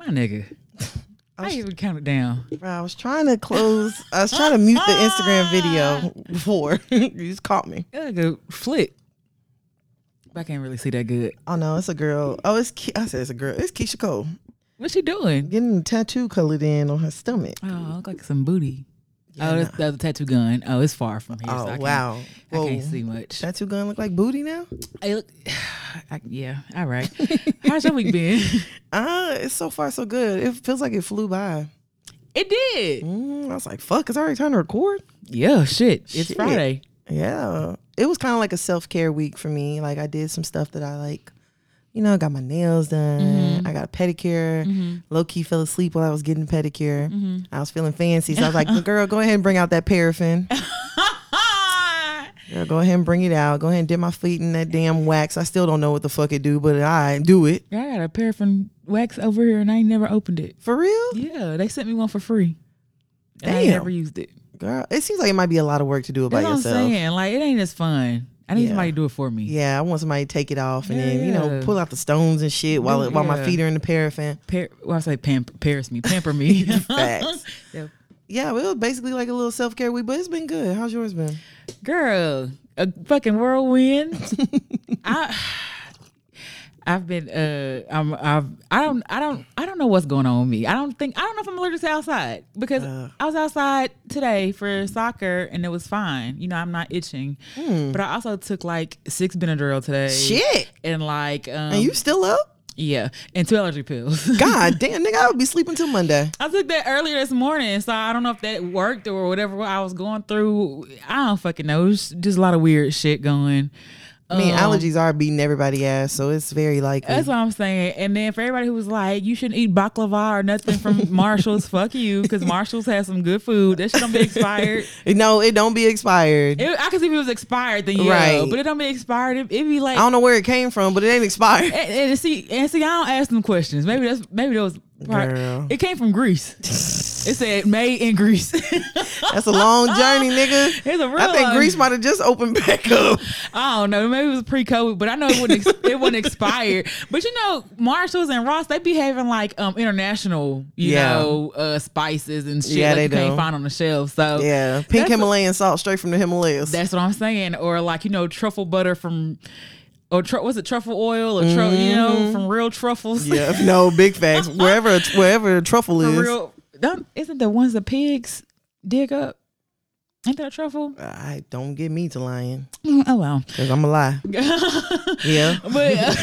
My nigga. I even counted down. Bro, I was trying to close. I was trying to mute the Instagram video before. You just caught me. Yeah, good flick. I can't really see that good. Oh, no, it's a girl. Oh, it's I said it's a girl. It's Keisha Cole. What's she doing? Getting a tattoo colored in on her stomach. Oh, look like some booty. Yeah, oh, that's a tattoo gun. Oh, it's far from here. Oh, so wow. Whoa. I can't see much. Tattoo gun look like booty now? Yeah, all right. How's your week been? It's so far so good. It feels like it flew by. It did. I was like, fuck, it's already time to record? Yeah, shit. It's Friday. Yeah. It was kind of like a self-care week for me. Like, I did some stuff that I like. You know, I got my nails done. Mm-hmm. I got a pedicure. Mm-hmm. Low-key fell asleep while I was getting a pedicure. Mm-hmm. I was feeling fancy. So I was like, girl, go ahead and bring out that paraffin. Girl, go ahead and bring it out. Go ahead and dip my feet in that damn wax. I still don't know what the fuck it do, but I do it. I got a paraffin wax over here, and I ain't never opened it. For real? Yeah, they sent me one for free. Damn. And I never used it. Girl, it seems like it might be a lot of work to do it by yourself. That's what I'm saying. Like, it ain't as fun. I need somebody to do it for me. Yeah, I want somebody to take it off and then, you know, pull out the stones and shit while my feet are in the paraffin. Pamper me. Facts. Yep. Yeah, it was basically like a little self-care week, but it's been good. How's yours been? Girl, a fucking whirlwind. I don't know what's going on with me. I don't know if I'm allergic to outside because I was outside today for soccer and it was fine. You know, I'm not itching. But I also took like 6 Benadryl today. Shit. And like and you still up? Yeah, and 2 allergy pills. God damn, nigga, I would be sleeping till Monday. I took that earlier this morning, so I don't know if that worked or whatever I was going through. I don't fucking know. It was just a lot of weird shit going. I mean, allergies are beating everybody's ass, so it's very likely. That's what I'm saying. And then for everybody who was like, you shouldn't eat baklava or nothing from Marshalls, fuck you, because Marshalls has some good food. That shit don't be expired. No, it don't be expired. I could see if it was expired, then right. But it don't be expired. It be like, I don't know where it came from, but it ain't expired. And see, I don't ask them questions. Maybe that was. Girl. It came from Greece. It said made in Greece. That's a long journey, nigga. I think Greece might have just opened back up. I don't know. Maybe it was pre-COVID, but I know it wouldn't. It wouldn't expire. But you know, Marshalls and Ross, they be having like international, you know, spices and shit that you can't find on the shelf. So yeah, pink Himalayan salt straight from the Himalayas. That's what I'm saying. Or like, you know, truffle butter from. Or was it truffle oil or you know, from real truffles? Yeah, no, big facts. Wherever truffle is, isn't the ones the pigs dig up? Ain't that a truffle? I don't get me to lying. Oh well, because I'm a lie. Yeah, but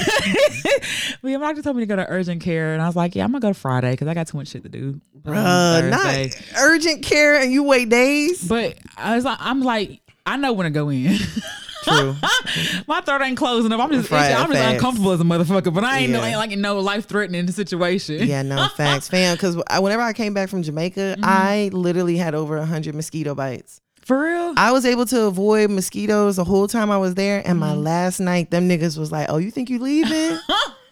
my doctor told me to go to urgent care, and I was like, yeah, I'm gonna go to Friday because I got too much shit to do. Not urgent care, and you wait days. But I was like, I know when to go in. True. My throat ain't closing up. I'm just uncomfortable as a motherfucker, but I ain't like in no life-threatening situation. Yeah, no, facts, fam. Because whenever I came back from Jamaica, I literally had over 100 mosquito bites. For real? I was able to avoid mosquitoes the whole time I was there, and my last night, them niggas was like, "Oh, you think you leaving?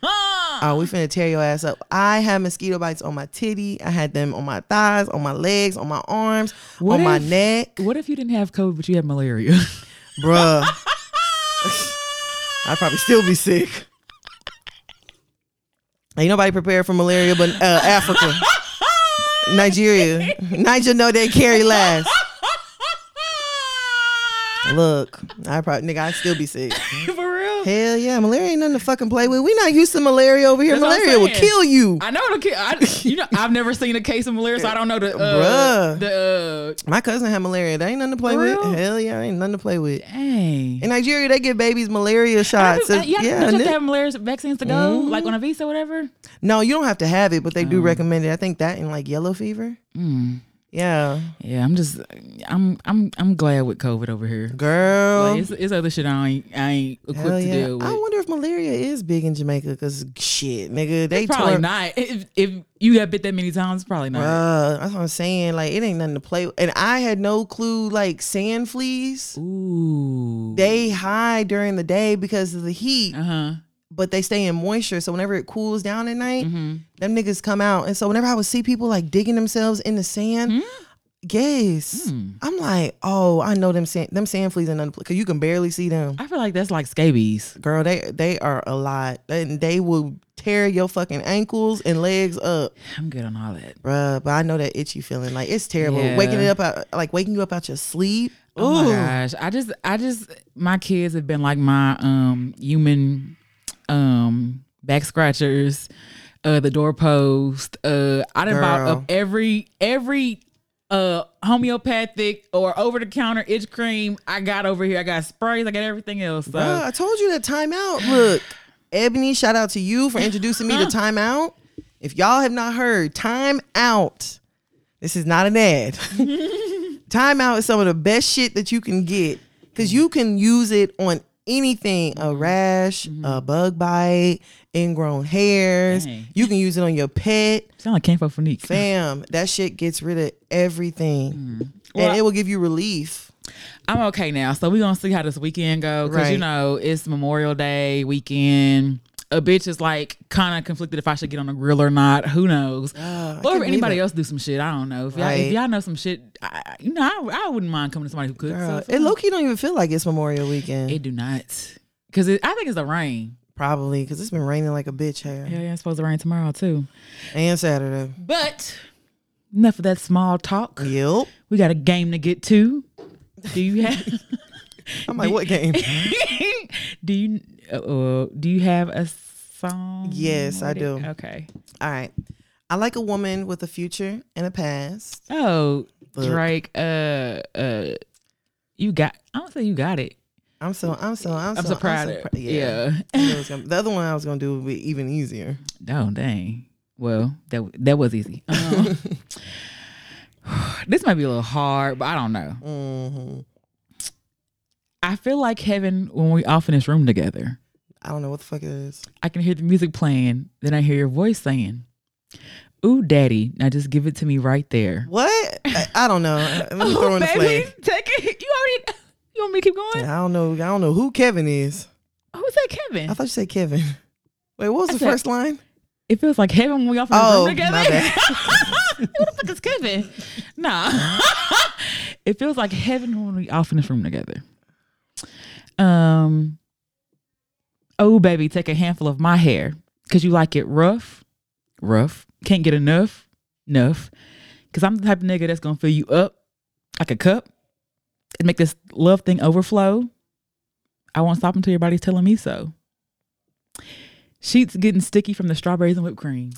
Oh, we finna tear your ass up." I had mosquito bites on my titty. I had them on my thighs, on my legs, on my arms, on my neck. What if you didn't have COVID, but you had malaria? Bruh, I'd probably still be sick. Ain't nobody prepared for malaria but Africa, Nigeria. Niger know they carry last. Look, I'd still be sick. For real? Hell yeah, malaria ain't nothing to fucking play with. We not used to malaria over here. That's malaria will kill you. I know it'll kill. You know, I've never seen a case of malaria, so I don't know my cousin had malaria. That ain't nothing to play with. Hell yeah, ain't nothing to play with. Dang. In Nigeria, they give babies malaria shots. Don't you have to have malaria vaccines to go, like on a visa or whatever? No, you don't have to have it, but they do recommend it. I think that and like yellow fever. Yeah. Yeah, I'm glad with COVID over here. Girl. Like, it's other shit I ain't equipped to deal with. I wonder if malaria is big in Jamaica because shit, nigga, they probably not. If you got bit that many times, probably not. That's what I'm saying. Like, it ain't nothing to play with. And I had no clue, like, sand fleas. Ooh. They hide during the day because of the heat. Uh-huh. But they stay in moisture, so whenever it cools down at night, them niggas come out. And so whenever I would see people like digging themselves in the sand, Yes. I'm like, oh, I know them sand fleas and because you can barely see them. I feel like that's like scabies. Girl, they are a lot. They will tear your fucking ankles and legs up. I'm good on all that. Bruh, but I know that itchy feeling. Like, it's terrible. Yeah. Waking you up out your sleep. Oh my gosh. I just my kids have been like my human back scratchers, the doorpost. I done bought up every homeopathic or over-the-counter itch cream I got over here. I got sprays, I got everything else. So. Bruh, I told you to time out. Look, Ebony, shout out to you for introducing me to time out. If y'all have not heard, time out. This is not an ad. Time out is some of the best shit that you can get because you can use it on anything. A rash, a bug bite, ingrown hairs. Dang. You can use it on your pet. Sound like Camp Phonique. Fam, that shit gets rid of everything. Well, and it will give you relief. I'm okay now. So we're going to see how this weekend goes. Because, you know, it's Memorial Day weekend. A bitch is like kind of conflicted if I should get on the grill or not. Who knows? Or if anybody else do some shit. I don't know. If y'all know some shit, I wouldn't mind coming to somebody who cooks. Girl, so it low-key don't even feel like it's Memorial Weekend. It do not. Because I think it's the rain. Probably. Because it's been raining like a bitch here. Yeah, it's supposed to rain tomorrow too. And Saturday. But enough of that small talk. Yep. We got a game to get to. Do you have... I'm like, what game? Do you have a song? Yes, I do. Okay. All right. I like a woman with a future and a past. Oh, look. Drake. You got. I don't say you got it. I'm so proud of it. Yeah. The other one I was gonna do would be even easier. Oh dang. Well, that was easy. This might be a little hard, but I don't know. Mm-hmm. I feel like heaven when we all in this room together. I don't know what the fuck it is. I can hear the music playing, then I hear your voice saying, "Ooh, daddy, now just give it to me right there." What? I don't know. Let me throw in the flag. Take it. You want me to keep going? I don't know. I don't know who Kevin is. Who said Kevin? I thought you said Kevin. Wait, what was the first line? It feels like heaven when we all in this room together. My bad. What the fuck is Kevin? Nah. It feels like heaven when we all in this room together. Oh baby, take a handful of my hair, cause you like it rough, can't get enough, cause I'm the type of nigga that's gonna fill you up like a cup and make this love thing overflow. I won't stop until your body's telling me so. Sheets getting sticky from the strawberries and whipped cream.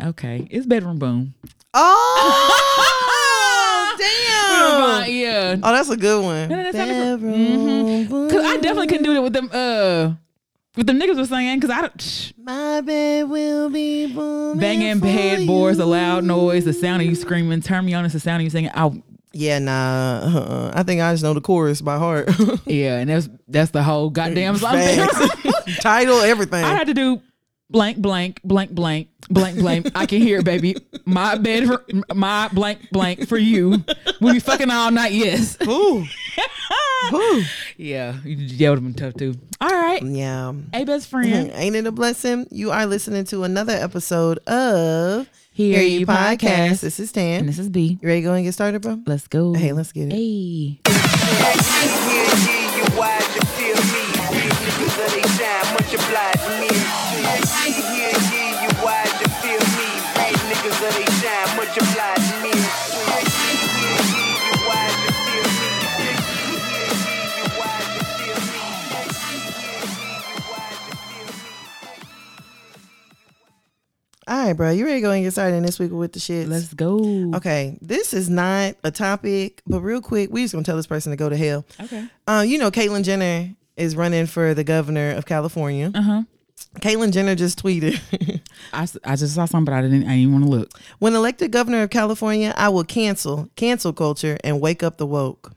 Okay, it's bedroom boom. Damn. Yeah. Oh, that's a good one. Cause I definitely couldn't do it with them. With them niggas were saying, cause my bed will be booming. Banging headboards, a loud noise, the sound of you screaming. Turn me on, it's the sound of you singing. I think I just know the chorus by heart. Yeah, and that's the whole goddamn song. Title, everything. I had to do. Blank, blank, blank, blank, blank, blank. I can hear it, baby. My bed, my blank, blank for you. We be fucking all night, yes. Ooh. Yeah, that would have been tough too. All right. Yeah. Hey, best friend. Ain't it a blessing? You are listening to another episode of Hear You Podcast. This is Stan. And this is B. You ready to go and get started, bro? Let's go. Hey, let's get it. Hey. All right, bro, you ready to go and get started in this week with the shit? Let's go. Okay, this is not a topic, but real quick, we just gonna tell this person to go to hell. Okay. You know, Caitlyn Jenner is running for the governor of California. Uh-huh. Caitlyn Jenner just tweeted. I just saw something, but I didn't want to look. When elected governor of California, I will cancel culture and wake up the woke.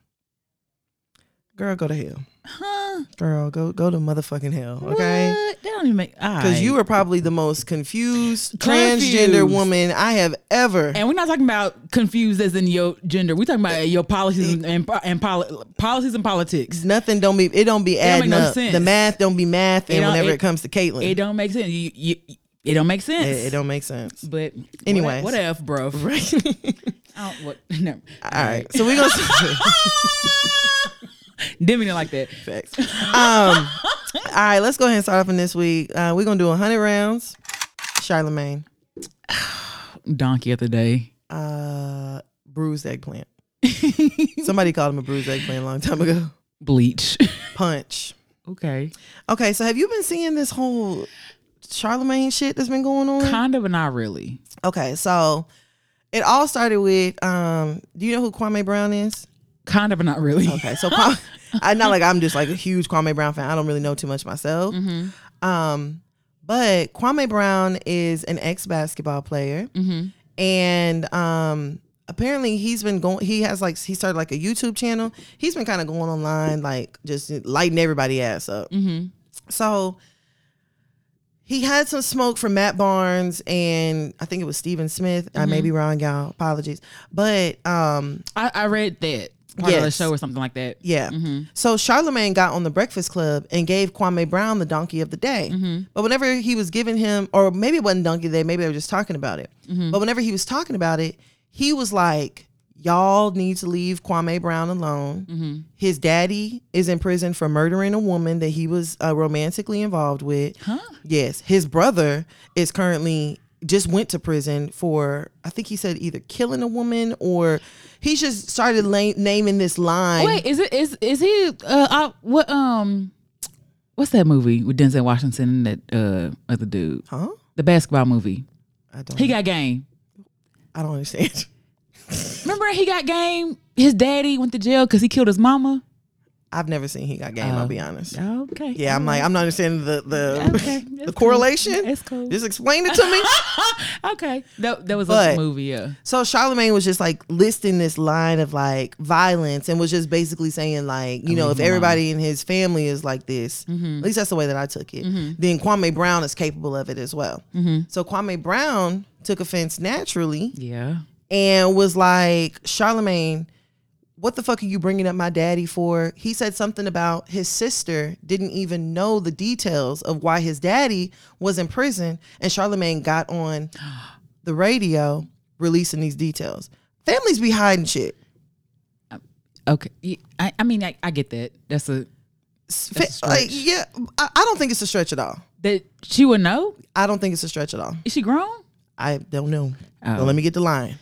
Girl, go to hell. Huh? Girl, go to motherfucking hell. Okay. What? They don't even make. Because you are probably the most confused transgender woman I have ever. And we're not talking about confused as in your gender. We're talking about your policies and policies and politics. Nothing don't be. It don't be adding up. Sense. The math don't be mathing whenever it comes to Caitlyn. It don't make sense. You It don't make sense. It don't make sense. But anyway, what if, bro? Right. I don't, what, no. All right. So we're going to... Didn't mean it like that. Facts. All right, let's go ahead and start off in this week. We're going to do 100 rounds. Charlemagne. Donkey of the day. Bruised eggplant. Somebody called him a bruised eggplant a long time ago. Bleach. Punch. Okay, so have you been seeing this whole... Charlemagne shit that's been going on? Kind of, but not really. Okay, so it all started with do you know who Kwame Brown is? Kind of, but not really. Okay, so I'm not like I'm just like a huge Kwame Brown fan. I don't really know too much myself. Mm-hmm. But Kwame Brown is an ex-basketball player, mm-hmm. and apparently he started like a YouTube channel. He's been kind of going online like just lighting everybody's ass up. Mm-hmm. So he had some smoke from Matt Barnes and I think it was Stephen Smith. Mm-hmm. I may be wrong, y'all. Apologies. But I read that part of the show or something like that. Yeah. Mm-hmm. So Charlemagne got on the Breakfast Club and gave Kwame Brown the donkey of the day. Mm-hmm. But whenever he was giving him, or maybe it wasn't donkey of the day, maybe they were just talking about it. Mm-hmm. But whenever he was talking about it, he was like, y'all need to leave Kwame Brown alone. Mm-hmm. His daddy is in prison for murdering a woman that he was romantically involved with. Huh? Yes. His brother is currently just went to prison for, I think he said either killing a woman or he just started naming this line. Wait, what's that movie with Denzel Washington and that other dude? Huh? The basketball movie. He Got Game. I don't understand. Remember He Got Game? His daddy went to jail because he killed his mama. I've never seen He Got Game, I'll be honest. Okay. Yeah, I'm like, I'm not understanding the correlation. Cool. It's cool. Just explain it to me. Okay. That was a movie, yeah. So Charlemagne was just like listing this line of like violence and was just basically saying like, you know, if everybody in his family is like this, mm-hmm. at least that's the way that I took it, mm-hmm. then Kwame Brown is capable of it as well. Mm-hmm. So Kwame Brown took offense naturally. Yeah. And was like, Charlemagne, what the fuck are you bringing up my daddy for? He said something about his sister didn't even know the details of why his daddy was in prison. And Charlemagne got on the radio releasing these details. Families be hiding shit. Okay. I mean, I get that. That's a stretch. Like, yeah, I don't think it's a stretch at all. That she would know? I don't think it's a stretch at all. Is she grown? I don't know. Oh. So let me get the line.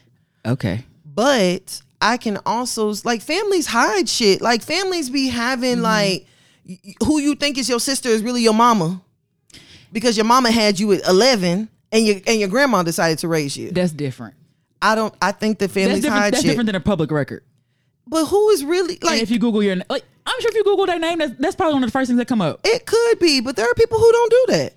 Okay. But I can also, like, families hide shit. Like, families be having, mm-hmm. like, who you think is your sister is really your mama. Because your mama had you at 11 and your grandma decided to raise you. That's different. I think that families hide shit. That's different than a public record. But who is really, like. And if you Google your, like, I'm sure if you Google their name, that's probably one of the first things that come up. It could be, but there are people who don't do that.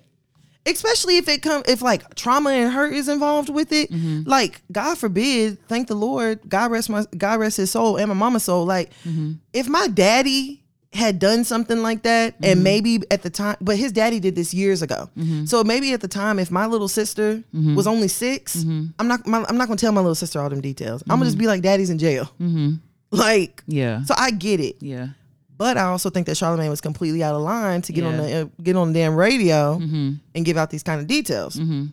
Especially if like trauma and hurt is involved with it, mm-hmm. like God forbid, thank the Lord, God rest his soul and my mama's soul. Like mm-hmm. if my daddy had done something like that, mm-hmm. and maybe at the time, but his daddy did this years ago, mm-hmm. so maybe at the time, if my little sister mm-hmm. was only 6, mm-hmm. I'm not gonna tell my little sister all them details. Mm-hmm. I'm gonna just be like, daddy's in jail. Mm-hmm. Like yeah, so I get it. Yeah, but I also think that Charlemagne was completely out of line to get on the damn radio mm-hmm. and give out these kind of details. Mm-hmm.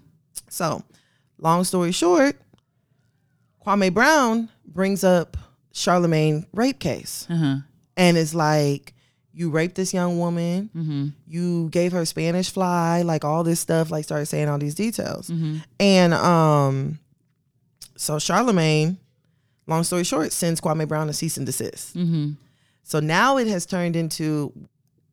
So, long story short, Kwame Brown brings up Charlemagne rape case, uh-huh. and it's like, you raped this young woman, mm-hmm. you gave her Spanish fly, like all this stuff, like started saying all these details, mm-hmm. and so Charlemagne, long story short, sends Kwame Brown a cease and desist. Mm-hmm. So now it has turned into,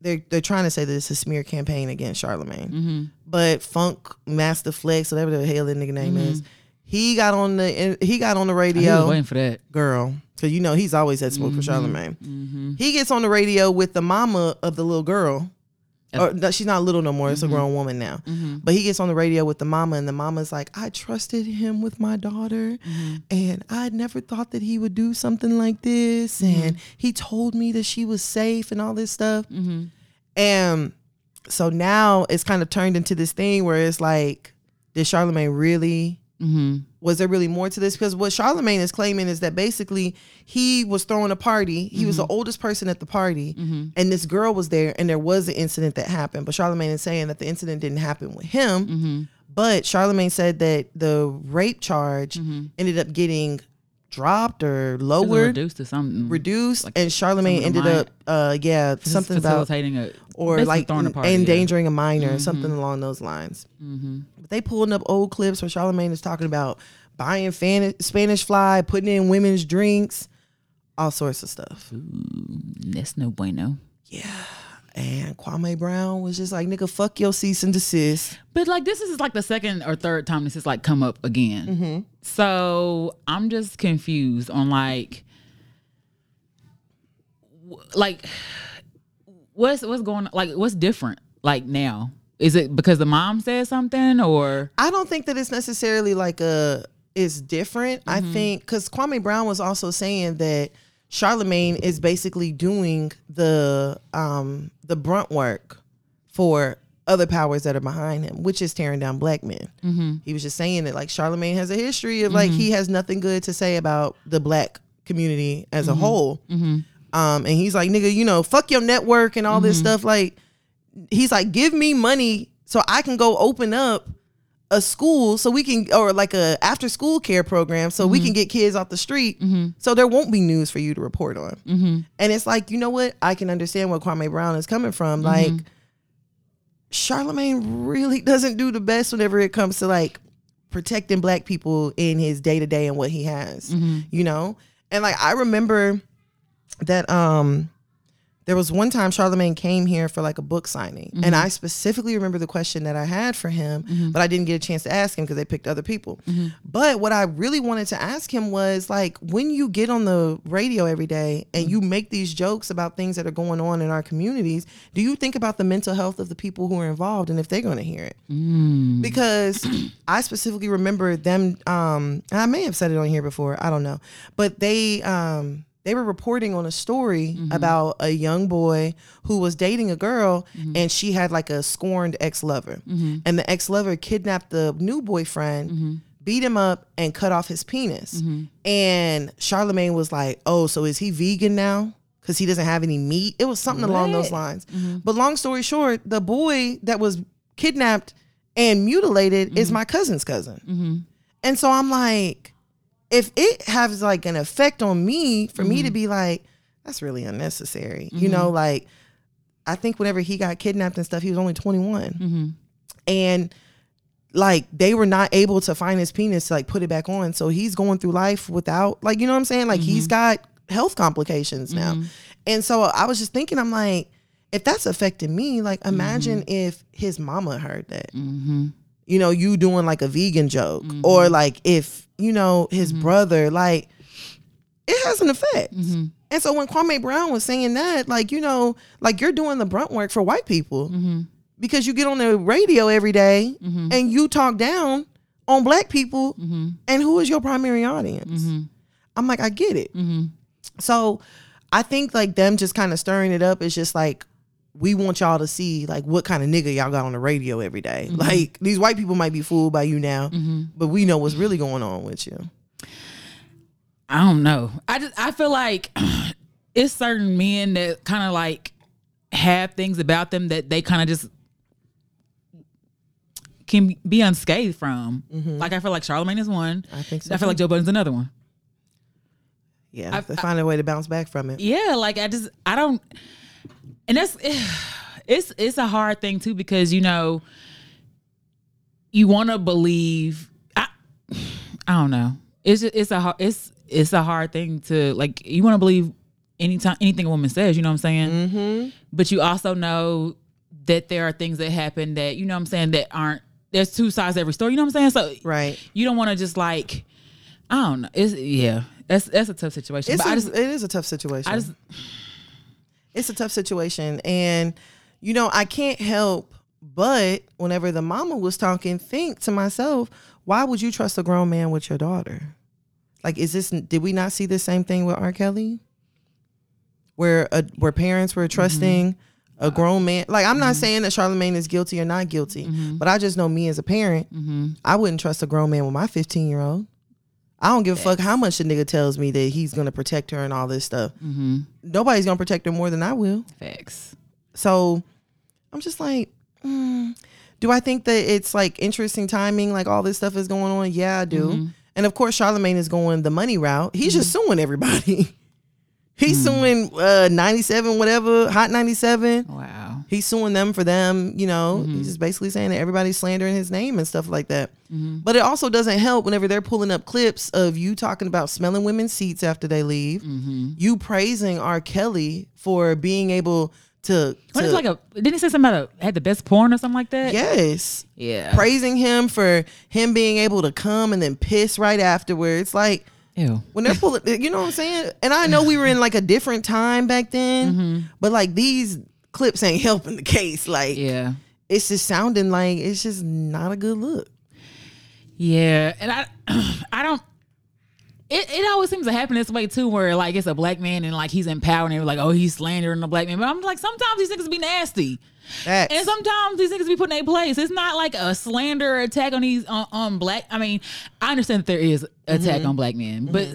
they're trying to say that it's a smear campaign against Charlemagne. Mm-hmm. But Funk, Master Flex, whatever the hell that nigga name mm-hmm. is, he got on the radio. I was waiting for that. Girl. Because you know he's always had smoke mm-hmm. for Charlemagne. Mm-hmm. He gets on the radio with the mama of the little girl. Or, no, she's not little no more. It's mm-hmm. a grown woman now. Mm-hmm. But he gets on the radio with the mama, and the mama's like, I trusted him with my daughter, mm-hmm. and I never thought that he would do something like this, mm-hmm. and he told me that she was safe and all this stuff. Mm-hmm. And so now it's kind of turned into this thing where it's like, did Charlemagne really... Mm-hmm. Was there really more to this? Because what Charlemagne is claiming is that basically he was throwing a party. He mm-hmm. was the oldest person at the party, mm-hmm. and this girl was there, and there was an incident that happened. But Charlemagne is saying that the incident didn't happen with him, mm-hmm. But Charlemagne said that the rape charge ended up getting dropped or lowered, reduced to something, reduced, like, and Charlemagne ended up something about facilitating a, or like a party, endangering a minor, something along those lines. But they pulling up old clips where Charlemagne is talking about buying Spanish fly, putting in women's drinks, all sorts of stuff. Ooh, that's no bueno. Yeah. And Kwame Brown was just like, nigga, fuck your cease and desist. But like, this is like the second or third time this has like come up again. So I'm just confused on like what's going on? Like, what's different like now? Is it because the mom said something, or? I don't think that it's necessarily like it's different. I think, because Kwame Brown was also saying that Charlemagne is basically doing the brunt work for other powers that are behind him, which is tearing down black men. He was just saying that like Charlemagne has a history of like he has nothing good to say about the black community as a whole. And he's like, nigga, you know, fuck your network and all this stuff. Like, he's like, give me money so I can go open up a school so we can, or like a after school care program so we can get kids off the street so there won't be news for you to report on. And it's like, you know what, I can understand where Kwame Brown is coming from. Like, Charlemagne really doesn't do the best whenever it comes to like protecting black people in his day-to-day and what he has, you know. And like, I remember that there was one time Charlemagne came here for like a book signing. And I specifically remember the question that I had for him, but I didn't get a chance to ask him because they picked other people. But what I really wanted to ask him was like, when you get on the radio every day and you make these jokes about things that are going on in our communities, do you think about the mental health of the people who are involved and if they're going to hear it? Because I specifically remember them, and I may have said it on here before, I don't know, but they were reporting on a story about a young boy who was dating a girl and she had like a scorned ex-lover. And the ex-lover kidnapped the new boyfriend, beat him up, and cut off his penis. And Charlemagne was like, oh, so is he vegan now? Because he doesn't have any meat. It was something along those lines. But long story short, the boy that was kidnapped and mutilated is my cousin's cousin. And so I'm like, if it has like an effect on me, for me to be like, that's really unnecessary. You know, like, I think whenever he got kidnapped and stuff, he was only 21. And like, they were not able to find his penis to like put it back on. So he's going through life without, like, you know what I'm saying? Like, he's got health complications now. And so I was just thinking, I'm like, if that's affecting me, like, imagine if his mama heard that. You know, you doing like a vegan joke, or like if, you know, his brother, like, it has an effect. And so when Kwame Brown was saying that, like, you know, like, you're doing the brunt work for white people because you get on the radio every day and you talk down on black people, and who is your primary audience? I'm like, I get it. So I think like them just kind of stirring it up is just like, we want y'all to see like what kind of nigga y'all got on the radio every day. Like, these white people might be fooled by you now, but we know what's really going on with you. I don't know. I feel like it's certain men that kind of like have things about them that they kind of just can be unscathed from. Like, I feel like Charlemagne is one. I think so. I feel like Joe Budden's another one. Yeah, they find a way to bounce back from it. Yeah, like I don't. And that's, it's a hard thing too, because, you know, you want to believe, I don't know. It's just, it's a hard thing to like, you want to believe anything a woman says, you know what I'm saying? But you also know that there are things that happen that, you know what I'm saying? That aren't, there's two sides to every story, you know what I'm saying? So you don't want to just like, I don't know. It's, that's a tough situation. It is a tough situation. It's a tough situation. And, you know, I can't help but whenever the mama was talking, think to myself, why would you trust a grown man with your daughter? Like, did we not see the same thing with R. Kelly? Where parents were trusting a grown man. Like, I'm not saying that Charlemagne is guilty or not guilty, but I just know me as a parent, I wouldn't trust a grown man with my 15-year-old. I don't give a fuck how much the nigga tells me that he's going to protect her and all this stuff. Nobody's going to protect her more than I will. So I'm just like, Do I think that it's like interesting timing, like all this stuff is going on? Yeah, I do. Mm-hmm. And of course, Charlemagne is going the money route. He's just suing everybody. He's suing 97, whatever, Hot 97. Wow. He's suing them for them, you know. Mm-hmm. He's just basically saying that everybody's slandering his name and stuff like that. Mm-hmm. But it also doesn't help whenever they're pulling up clips of you talking about smelling women's seats after they leave. Mm-hmm. You praising R. Kelly for being able to... What is like a... Didn't he say something about had the best porn or something like that? Yes. Yeah. Praising him for him being able to come and then piss right afterwards. Like... Ew. When they're pulling, you know what I'm saying? And I know we were in like a different time back then, but like these clips ain't helping the case. Like, yeah, it's just sounding like it's just not a good look. Yeah. And I don't, it always seems to happen this way too, where like it's a black man and like he's empowered and like, oh, he's slandering the black man. But I'm like, sometimes these niggas be nasty. That's... And sometimes these niggas be put in their place. It's not like a slander or attack on these on black. I mean, I understand that there is attack on black men, but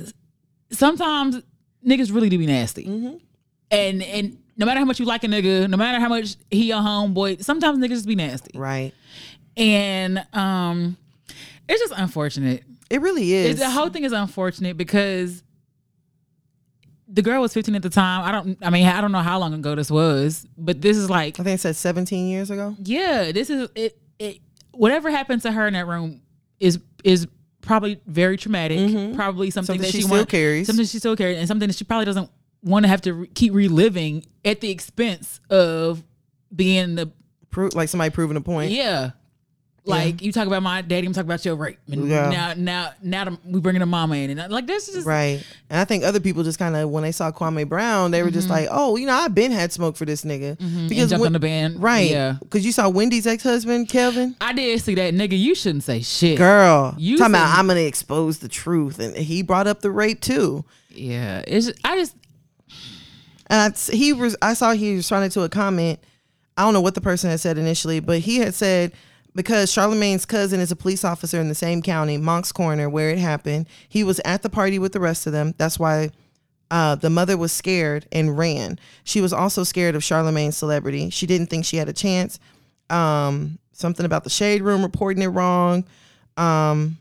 sometimes niggas really do be nasty. Mm-hmm. And no matter how much you like a nigga, no matter how much he your homeboy, sometimes niggas just be nasty. Right. And it's just unfortunate. It really is. The whole thing is unfortunate because the girl was 15 at the time. I don't know how long ago this was, but this is like... I think it said 17 years ago. Yeah, this is... It whatever happened to her in that room is probably very traumatic. Mm-hmm. Probably something that she still carries. Something she still carries and something that she probably doesn't want to have to keep reliving at the expense of being the... Like somebody proving a point. Yeah. Like you talk about my daddy, I'm talking about your rape. And now we bringing a mama in, and like this is just... right. And I think other people just kind of when they saw Kwame Brown, they were just like, oh, you know, I've been had smoke for this nigga because jumped on the band, right? Yeah, because you saw Wendy's ex husband Kevin. I did see that nigga. You shouldn't say shit, girl. You talking about I'm gonna expose the truth, and he brought up the rape too. Yeah, I saw he responded to a comment. I don't know what the person had said initially, but he had said, because Charlemagne's cousin is a police officer in the same county, Monk's Corner, where it happened. He was at the party with the rest of them. That's why the mother was scared and ran. She was also scared of Charlemagne's celebrity. She didn't think she had a chance. Something about the shade room reporting it wrong. And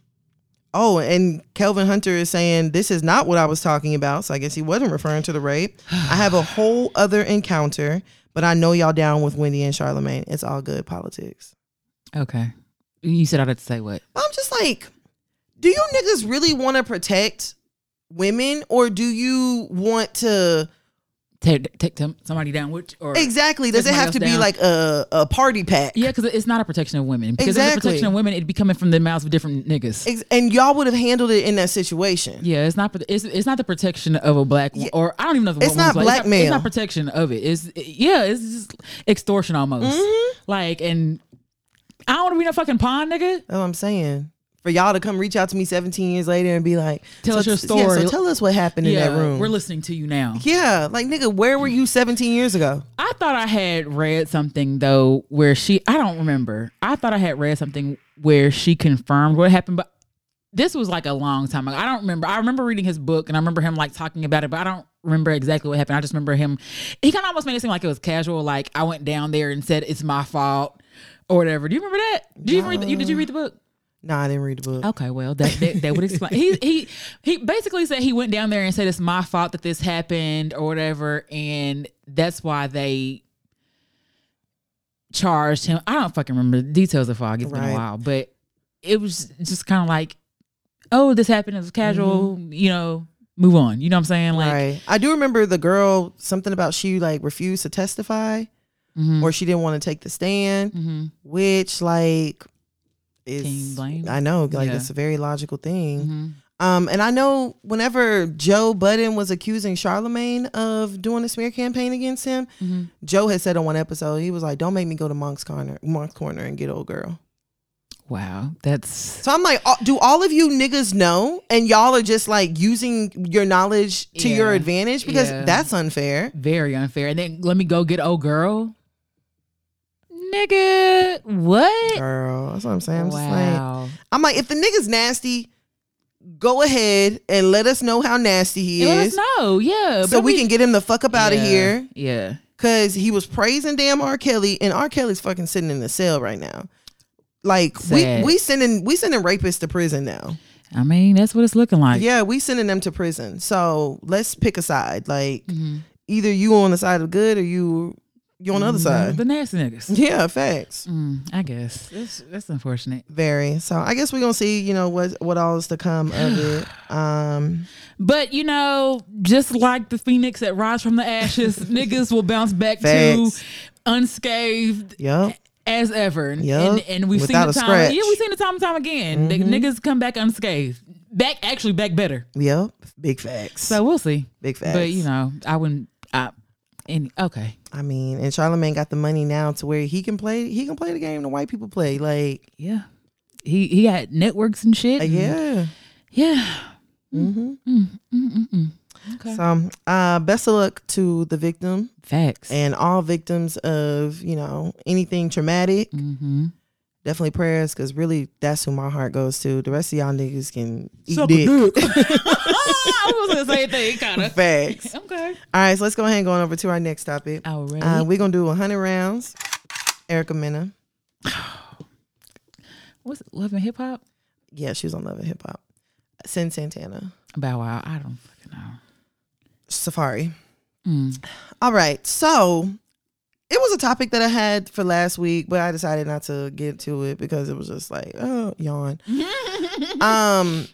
Kelvin Hunter is saying, this is not what I was talking about. So I guess he wasn't referring to the rape. I have a whole other encounter, but I know y'all down with Wendy and Charlemagne. It's all good politics. Okay. You said I'd have to say what? I'm just like, do you niggas really want to protect women, or do you want to take somebody down? Exactly. Does it have to be like a party pack? Yeah, because it's not a protection of women. Because if it's a protection of women, it'd be coming from the mouths of different niggas. And y'all would have handled it in that situation. Yeah, it's not the protection of a black or I don't even know if it's not black male. It's not protection of it. It's just extortion almost. Mm-hmm. Like, and I don't want to be no fucking pawn, nigga. Oh, I'm saying. For y'all to come reach out to me 17 years later and be like, tell us your story. Yeah, so tell us what happened in that room. We're listening to you now. Yeah. Like, nigga, where were you 17 years ago? I thought I had read something, though, where she... I don't remember. I thought I had read something where she confirmed what happened, but this was like a long time ago. I don't remember. I remember reading his book, and I remember him like talking about it, but I don't remember exactly what happened. I just remember him... He kind of almost made it seem like it was casual. Like, I went down there and said, it's my fault. Or whatever. Do you remember that? Did you read the book? No, I didn't read the book. Okay, well, that would explain. He basically said he went down there and said it's my fault that this happened or whatever, and that's why they charged him. I don't fucking remember the details of fog. It's been a while, but it was just kind of like, oh, this happened. It was casual. You know, move on. You know what I'm saying? Like, right. I do remember the girl. Something about she like refused to testify. Mm-hmm. Or she didn't want to take the stand, which like is... Can you blame? I know, like it's a very logical thing. Mm-hmm. And I know whenever Joe Budden was accusing Charlemagne of doing a smear campaign against him, Joe had said on one episode, he was like, "Don't make me go to Monk's Corner, and get old girl." Wow, that's... So I'm like, do all of you niggas know? And y'all are just like using your knowledge to your advantage because that's unfair. Very unfair. And then let me go get old girl. Nigga, what? Girl, that's what I'm saying. I'm like, if the nigga's nasty, go ahead and let us know how nasty he is. Let us know, so we can get him the fuck up out of here. Yeah. Because he was praising damn R. Kelly, and R. Kelly's fucking sitting in the cell right now. Like we sending rapists to prison now. I mean, that's what it's looking like. Yeah, we sending them to prison. So let's pick a side. Like either you on the side of good or you on the other side. The nasty niggas. Yeah, facts. I guess that's unfortunate. Very. So I guess we're gonna see, what all is to come of it. But just like the phoenix that rises from the ashes, niggas will bounce back facts. To unscathed. Yep. As ever, and we've without seen the time. Yeah, we've seen it time and time again. Mm-hmm. The niggas come back unscathed, back better. Yep, big facts. So we'll see, big facts. But I wouldn't. Okay. I mean, and Charlemagne got the money now to where he can play. He can play the game the white people play. Like, yeah, he got networks and shit. Yeah. Mm-hmm. Okay. So, best of luck to the victim. Facts. And all victims of, anything traumatic. Mm-hmm. Definitely prayers, because really, that's who my heart goes to. The rest of y'all niggas can eat dick. I was going to say thing, kind of. Facts. Okay. All right, so let's go ahead and go on over to our next topic. All right. We're going to do 100 rounds. Erica Mena. What's it, Love and Hip Hop? Yeah, she was on Love and Hip Hop. Sin Santana. Bow Wow. I don't fucking know. Safaree. All right, so it was a topic that I had for last week, but I decided not to get to it because it was just like, oh, yawn.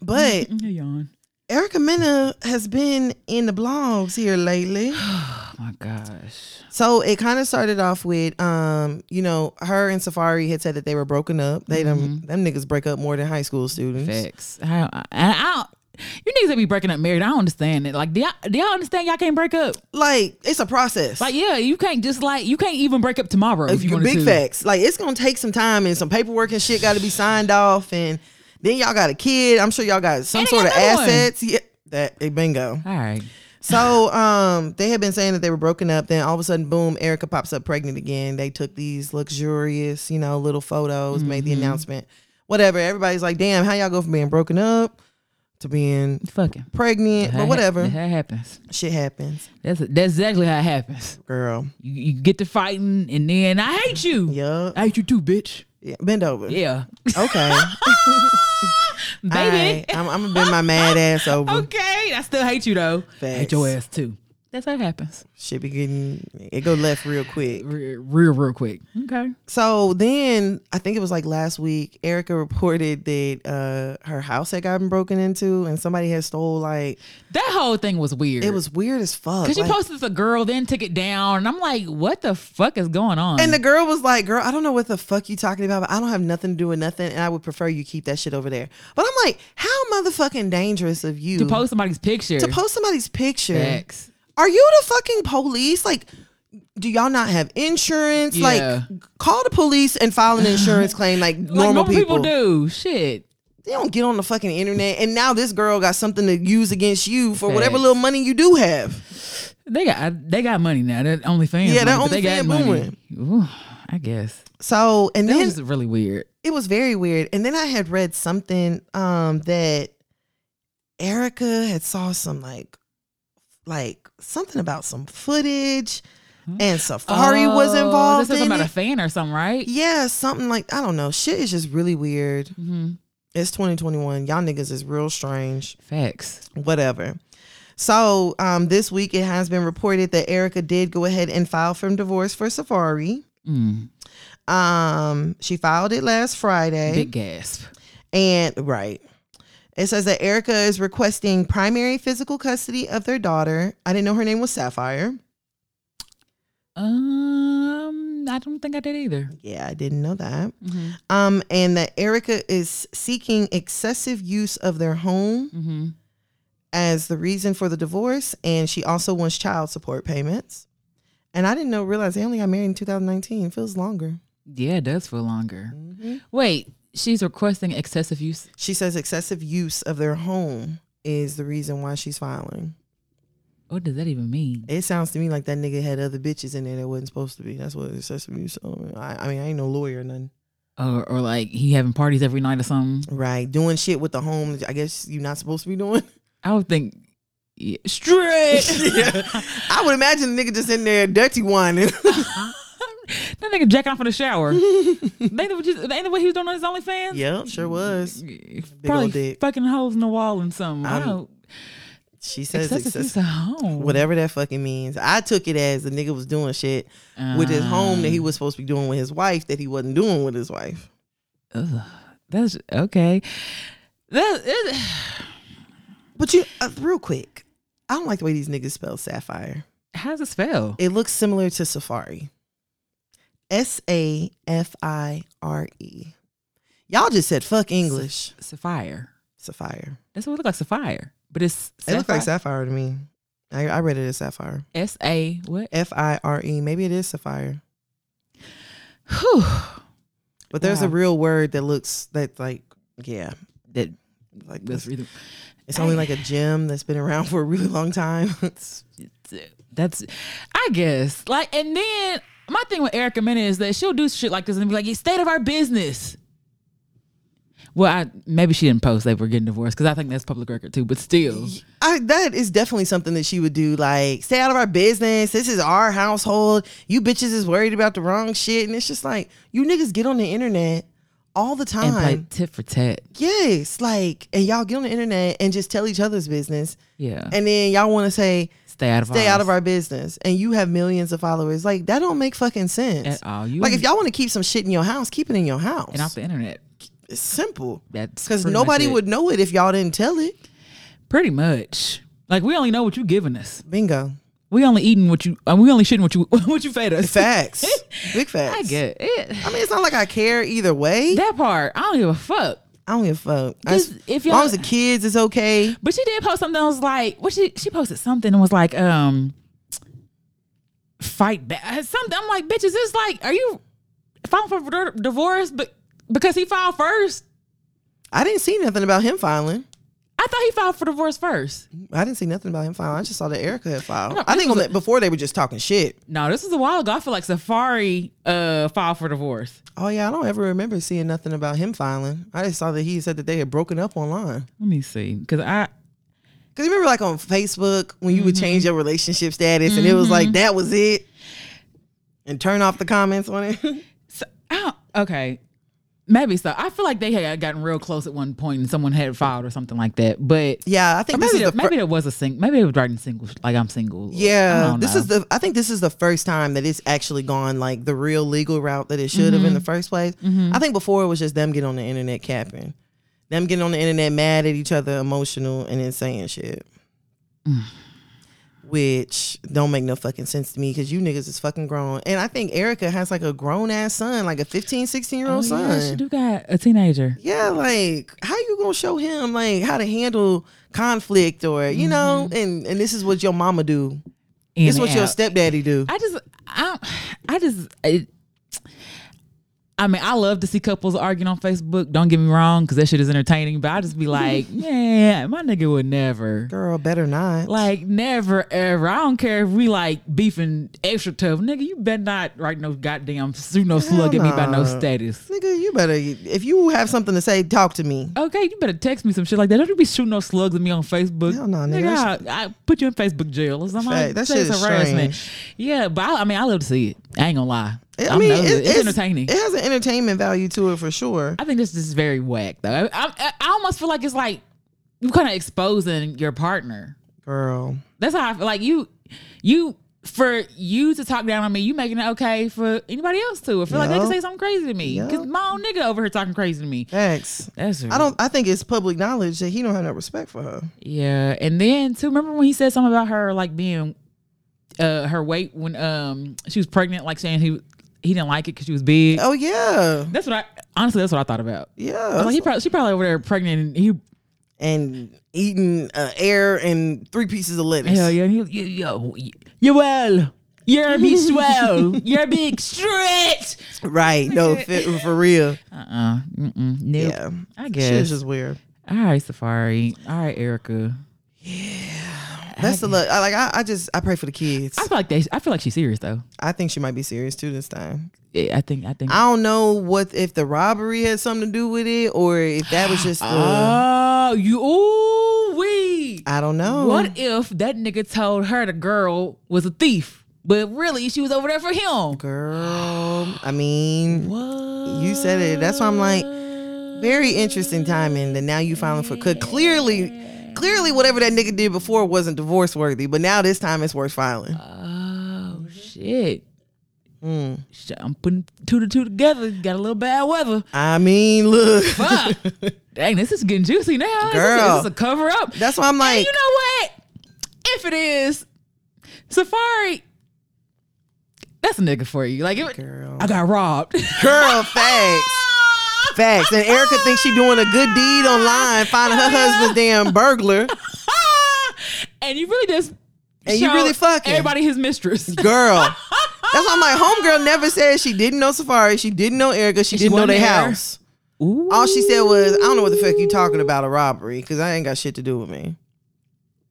But yawn. Erica Mena has been in the blogs here lately. Oh my gosh. So it kind of started off with her and Safaree had said that they were broken up. They them niggas break up more than high school students. Facts. I you niggas that be breaking up married, I don't understand it. Like, do y'all understand y'all can't break up? Like, it's a process. Like, yeah, you can't just you can't even break up tomorrow if you want to. Big facts. Like, it's gonna take some time and some paperwork and shit gotta be signed off, and then y'all got a kid. I'm sure y'all got some sort of assets. Yeah, that bingo. All right. So they had been saying that they were broken up. Then all of a sudden, boom, Erica pops up pregnant again. They took these luxurious, little photos, made the announcement, whatever. Everybody's like, damn, how y'all go from being broken up to being fucking pregnant, but whatever. That happens. Shit happens. That's exactly how it happens, girl. You get to fighting, and then I hate you. Yeah, I hate you too, bitch. Yeah, bend over. Yeah. Okay. Baby, I'm gonna bend my mad ass over. Okay, I still hate you though. Facts. Hate your ass too. That's how it happens. Shit be getting it go left real quick, real quick. Okay. So then I think it was like last week, Erica reported that her house had gotten broken into and somebody had stole like. That whole thing was weird. It was weird as fuck. Cause she posted the girl, then took it down, and I'm like, what the fuck is going on? And the girl was like, girl, I don't know what the fuck you talking about, but I don't have nothing to do with nothing, and I would prefer you keep that shit over there. But I'm like, how motherfucking dangerous of you to post somebody's picture? Facts. Are you the fucking police? Like, do y'all not have insurance? Yeah. Like, call the police and file an insurance claim like normal people. Do. Shit. They don't get on the fucking internet. And now this girl got something to use against you for whatever little money you do have. They got money now. That OnlyFans. Yeah, that OnlyFans booming. Ooh, I guess. So, and then. That was really weird. It was very weird. And then I had read something that Erica had saw some like something about some footage, and Safaree was involved. This is about a fan or something, right? Yeah, something like, I don't know. Shit is just really weird. Mm-hmm. It's 2021. Y'all niggas is real strange. Facts. Whatever. So this week it has been reported that Erica did go ahead and file for divorce for Safaree. She filed it last Friday. Big gasp. And right. It says that Erica is requesting primary physical custody of their daughter. I didn't know her name was Safaree. I don't think I did either. Yeah, I didn't know that. Mm-hmm. And that Erica is seeking excessive use of their home as the reason for the divorce. And she also wants child support payments. And I didn't realize they only got married in 2019. It feels longer. Yeah, it does feel longer. Mm-hmm. Wait. She's requesting excessive use. She says excessive use of their home is the reason why she's filing. What does that even mean? It sounds to me like that nigga had other bitches in there that wasn't supposed to be. That's what excessive use. I mean, I ain't no lawyer or nothing. Or like he having parties every night or something. Right. Doing shit with the home. I guess you're not supposed to be doing. I would think. Yeah. Straight. I would imagine the nigga just in there dirty whining. That nigga jacking off in the shower. Ain't that what he was doing on his OnlyFans? Yep, sure was. Probably fucking holes in the wall and something. I don't. She says excessive home. Whatever that fucking means. I took it as the nigga was doing shit with his home that he was supposed to be doing with his wife that he wasn't doing with his wife. Ugh, that's okay. But you, real quick, I don't like the way these niggas spell Sapphire. How's it spell? It looks similar to Safaree. Safire. Y'all just said fuck English. Sapphire. That's what it looks like, Sapphire. But it's Sapphire. It looks like Sapphire to me. I read it as Sapphire. S-A what? F-I-R-E. Maybe it is Sapphire. Whew. But there's a real word that looks that like, yeah. That like that's really, it's only like a gem that's been around for a really long time. That's I guess. Like, and then my thing with Erica Mena is that she'll do shit like this and be like, it's state of our business. Well, maybe she didn't post they were getting divorced because I think that's public record too. But still, that is definitely something that she would do. Like, stay out of our business. This is our household. You bitches is worried about the wrong shit, and it's just like you niggas get on the internet all the time and play tit for tat. Yes, like, and y'all get on the internet and just tell each other's business. Yeah, and then y'all want to say stay out of our business, and you have millions of followers. Like, that don't make fucking sense at all. You like, if y'all want to keep some shit in your house, keep it in your house and off the internet. It's simple. That's because nobody would know it if y'all didn't tell it. Pretty much. Like, we only know what you giving us. Bingo. We only eating what you. We only shitting what you fed us. Facts. Big facts. I get it. I mean, it's not like I care either way. That part, I don't give a fuck. As long as the kids is okay. But she did post something that was like, what she posted something and was like, fight back something. I'm like, bitches, it's like, are you filing for divorce? But. Because he filed first. I didn't see nothing about him filing. I thought he filed for divorce first. I didn't see nothing about him filing. I just saw that Erica had filed. I think before they were just talking shit. No, this was a while ago. I feel like Safaree filed for divorce. Oh, yeah. I don't ever remember seeing nothing about him filing. I just saw that he said that they had broken up online. Let me see. Because remember, like, on Facebook when you would change your relationship status and it was like, that was it. And turn off the comments on it. Okay. Maybe so. I feel like they had gotten real close at one point, and someone had filed or something like that. But yeah, I think maybe it was a single. Maybe it was writing singles. Like, I'm single. Yeah, I think this is the first time that it's actually gone like the real legal route that it should have in the first place. I think before it was just them getting on the internet capping, them getting on the internet mad at each other, emotional, and then saying shit, which don't make no fucking sense to me because you niggas is fucking grown. And I think Erica has like a grown ass son, like a 15, 16-year-old son. She do got a teenager. Yeah, like, how you gonna show him like how to handle conflict or, you know, and this is what your mama do. This is what your stepdaddy do. I mean, I love to see couples arguing on Facebook. Don't get me wrong, because that shit is entertaining. But I just be like, yeah, my nigga would never. Girl, better not. Like, never, ever. I don't care if we, like, beefing extra tough. Nigga, you better not write no goddamn slug at me about no status. Nigga, you better, if you have something to say, talk to me. Okay, you better text me some shit like that. Don't you be shooting no slugs at me on Facebook. Hell no, nigga. Nigga, I put you in Facebook jail or something. Fact, that shit is harassment. Strange. Yeah, but I love to see it. I ain't gonna lie. I mean, it's entertaining. It has an entertainment value to it for sure. I think this is very whack though. I almost feel like it's like you kind of exposing your partner. Girl, that's how I feel. Like you to talk down on me, you making it okay for anybody else to. I feel like they can say something crazy to me because my own nigga over here talking crazy to me. Thanks. I think it's public knowledge that he don't have no respect for her. Yeah, and then too, remember when he said something about her like being her weight when she was pregnant, like saying he didn't like it because she was big. Oh yeah, that's what I thought about. Yeah, like she probably over there pregnant and eating air and 3 pieces of lettuce. Hell yeah, you're big swell, you're big stretch. Right? No, for real. Nope. Yeah, I guess shit's just weird. All right, Safaree. All right, Erica. Yeah. That's the look. Like I pray for the kids. I feel like she's serious though. I think she might be serious too this time. Yeah, I think. I don't know if the robbery had something to do with it or if that was just. I don't know. What if that nigga told her the girl was a thief? But really, she was over there for him. Girl, I mean, what? You said it. That's why I'm like, very interesting timing that now you filing for. Cause clearly, whatever that nigga did before wasn't divorce worthy, but now this time it's worth filing. Oh shit! I'm putting two together. Got a little bad weather. I mean, look. Fuck. Dang, this is getting juicy now. Girl, is this a cover up? That's why I'm like, and you know what? If it is, Safaree. That's a nigga for you. Like, girl. I got robbed. Girl, facts. And Erica thinks she doing a good deed online, finding her husband's damn burglar. And you really just fucking everybody his mistress. Girl. That's why I'm like, homegirl never said she didn't know Safaree. She didn't know Erica. She didn't know their house. Ooh. All she said was, I don't know what the fuck you talking about, a robbery, because I ain't got shit to do with me.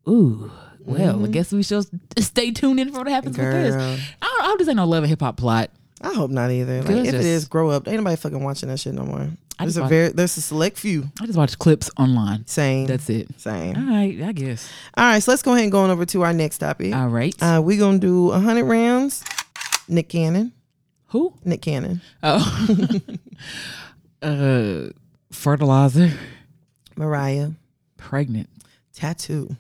Ooh. Well, I guess we should stay tuned in for what happens with this. I hope this ain't no Love and Hip Hop plot. I hope not either. Like, if it is, grow up. Ain't nobody fucking watching that shit no more. There's a select few. I just watch clips online. Same. That's it. Same. All right, I guess. All right, so let's go ahead and go on over to our next topic. All right. We're going to do 100 rounds. Nick Cannon. Who? Nick Cannon. Oh. Fertilizer. Mariah. Pregnant. Tattoo.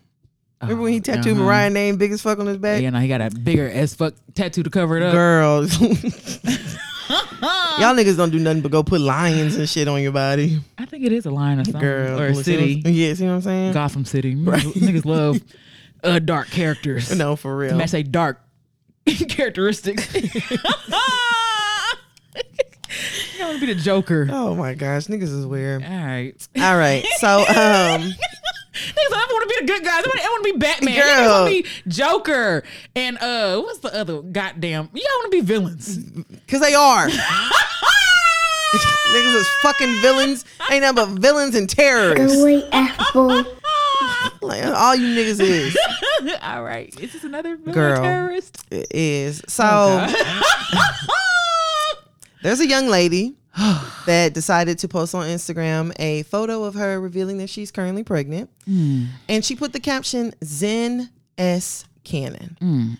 Remember when he tattooed Mariah name big as fuck on his back? Yeah, no, he got a bigger as fuck tattoo to cover it up. Girls. Y'all niggas don't do nothing but go put lions and shit on your body. I think it is a lion or something. Girl, or a city. Yeah, see what I'm saying? Gotham City. Right. Niggas love dark characters. No, for real. Match a dark characteristics. You don't want to be the Joker. Oh my gosh, niggas is weird. All right. So, niggas, I want to be the good guys. I want to be Batman. Girl. I want to be Joker. And what's the other goddamn? Y'all want to be villains because they are. Niggas is fucking villains. Ain't nothing but villains and terrorists. Like, all you niggas is. All right, is this another villain terrorist? It is. So there's a young lady that decided to post on Instagram a photo of her revealing that she's currently pregnant. Mm. And she put the caption, Zen S. Cannon.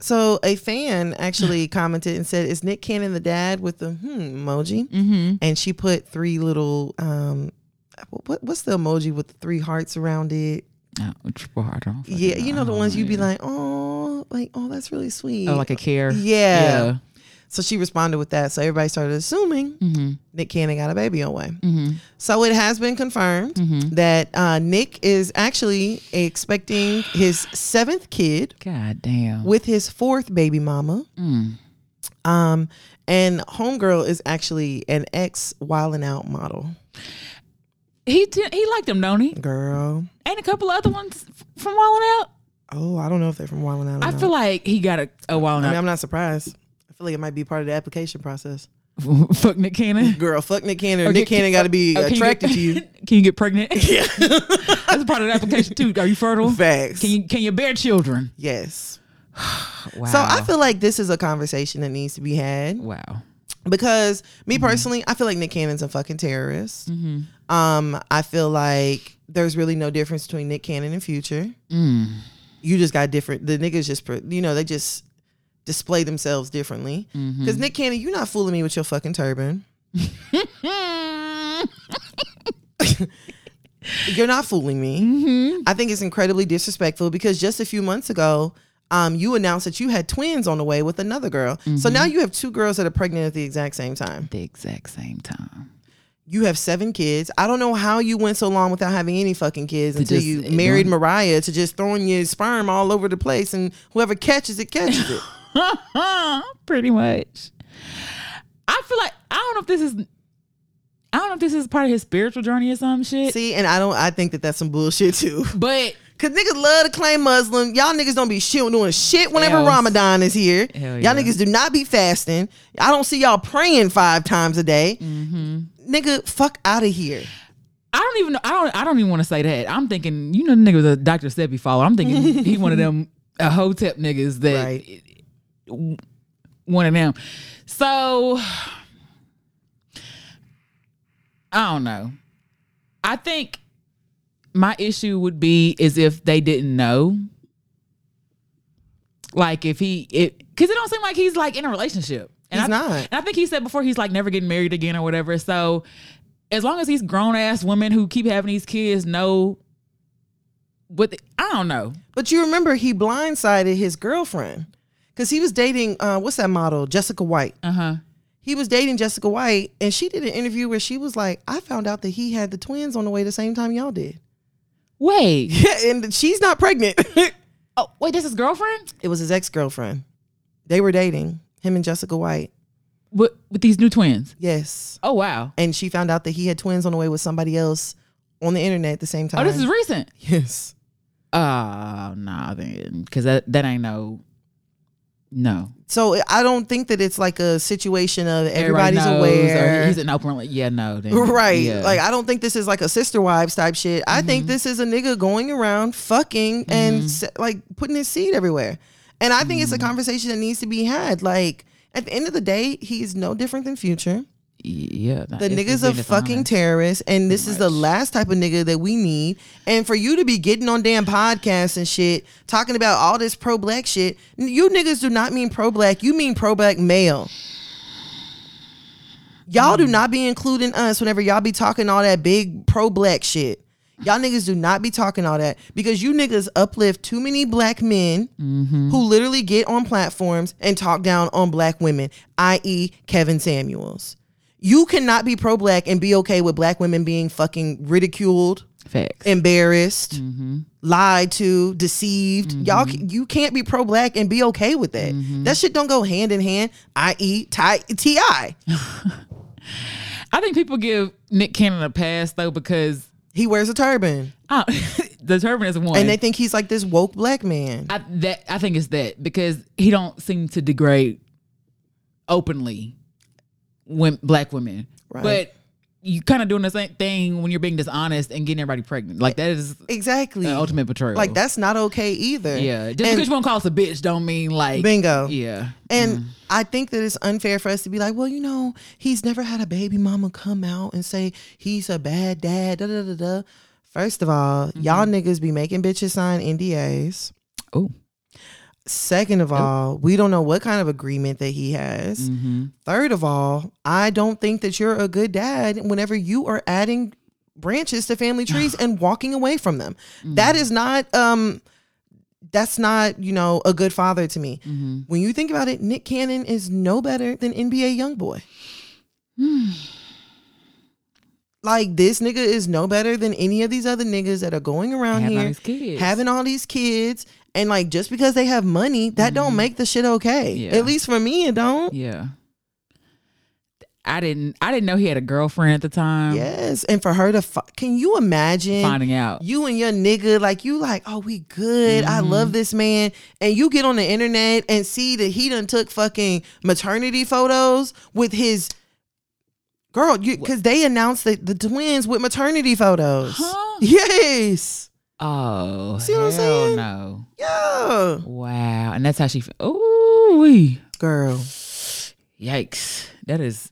So a fan actually commented and said, is Nick Cannon the dad, with the emoji? Mm-hmm. And she put three little, what's the emoji with the three hearts around it? Triple heart. Yeah, you know the ones you'd be like, oh, that's really sweet. Oh, like a care? Yeah. So she responded with that. So everybody started assuming Nick Cannon got a baby on way. Mm-hmm. So it has been confirmed that Nick is actually expecting his 7th kid. God damn. With his 4th baby mama. Mm. And homegirl is actually an ex Wild 'n Out model. He liked them, don't he? Girl. Ain't a couple other ones from Wild 'n Out? Oh, I don't know if they're from Wild 'n Out. I feel like he got a Wild 'n Out. I mean, I'm not surprised. Like, it might be part of the application process. Fuck Nick Cannon. Girl, fuck Nick Cannon. Nick Cannon got to be attracted to you. Can you get pregnant? Yeah. That's part of the application too. Are you fertile? Facts. Can you bear children? Yes. Wow. So I feel like this is a conversation that needs to be had. Wow. Because me personally, I feel like Nick Cannon's a fucking terrorist. Mm-hmm. I feel like there's really no difference between Nick Cannon and Future. Mm. You just got different. The niggas just, they just display themselves differently, because Nick Cannon, you're not fooling me with your fucking turban. You're not fooling me. I think it's incredibly disrespectful, because just a few months ago you announced that you had twins on the way with another girl. So now you have two girls that are pregnant at the exact same time. You have 7 kids. I don't know how you went so long without having any fucking kids until you married Mariah to just throwing your sperm all over the place, and whoever catches it. Pretty much. I feel like I don't know if this is part of his spiritual journey or some shit. See, and I think that's some bullshit too. But cause niggas love to claim Muslim. Y'all niggas don't be doing shit whenever Ramadan is here. Yeah. Y'all niggas do not be fasting. I don't see y'all praying 5 times a day. Nigga, fuck out of here. I don't even know. I don't even want to say that. I'm thinking, the nigga was a Dr. Sebi follower. I'm thinking he one of them hotep niggas that. Right. One of them. So I don't know. I think my issue would be is if they didn't know. Like if he, because it don't seem like he's like in a relationship. And he's not. And I think he said before he's like never getting married again or whatever. So as long as these grown ass women who keep having these kids know what, I don't know. But you remember he blindsided his girlfriend because he was dating, what's that model? Jessica White. Uh-huh. He was dating Jessica White and she did an interview where she was like, I found out that he had the twins on the way the same time y'all did. Wait. Yeah, and she's not pregnant. Oh, wait, that's his girlfriend? It was his ex-girlfriend. They were dating, him and Jessica White. With these new twins? Yes. Oh, wow. And she found out that he had twins on the way with somebody else on the internet at the same time. Oh, this is recent? Yes. Oh, nah, then, because that ain't no. So I don't think that it's like a situation of everybody's aware. Or he's an open, like, yeah, no. Then, right. Yeah. Like, I don't think this is like a sister wives type shit. I think this is a nigga going around fucking and like putting his seed everywhere. And I think it's a conversation that needs to be had. Like, at the end of the day, he's no different than Future. Yeah. The nigga's a fucking terrorist. And this is the last type of nigga that we need. And for you to be getting on damn podcasts and shit, talking about all this pro-black shit, you niggas do not mean pro-black. You mean pro-black male. Y'all do not be including us whenever y'all be talking all that big pro-black shit. Y'all niggas do not be talking all that because you niggas uplift too many black men who literally get on platforms and talk down on black women, i.e. Kevin Samuels. You cannot be pro-black and be okay with black women being fucking ridiculed, facts, embarrassed, lied to, deceived. Y'all, you can't be pro-black and be okay with that. That shit don't go hand in hand, i.e. T.I. I think people give Nick Cannon a pass, though, because he wears a turban. Oh, the turban is one. And they think he's like this woke black man. I think it's that because he don't seem to degrade openly black women. Right. But you kind of doing the same thing when you're being dishonest and getting everybody pregnant. Like that is exactly the ultimate betrayal. Like that's not okay either. Yeah. Just because you won't call us a bitch don't mean like bingo. Yeah. And I think that it's unfair for us to be like, well, you know, he's never had a baby mama come out and say he's a bad dad. Da, da, da, da. First of all, y'all niggas be making bitches sign NDAs. Oh. Second of all, we don't know what kind of agreement that he has. Third of all, I don't think that you're a good dad whenever you are adding branches to family trees and walking away from them. That is not, that's not, you know, a good father to me. When you think about it, Nick Cannon is no better than NBA YoungBoy. Like this nigga is no better than any of these other niggas that are going around here having all these kids. And like just because they have money, that don't make the shit okay. Yeah. At least for me, it don't. Yeah. I didn't know he had a girlfriend at the time. Yes, and for her to can you imagine finding out? You and your nigga, like you, like, oh, we good. I love this man, and you get on the internet and see that he done took fucking maternity photos with his girl because they announced that the twins with maternity photos. Huh? Yes. Oh, see what I'm saying? No. Yeah. Wow. And that's how she ooh-wee. Girl. Yikes. That is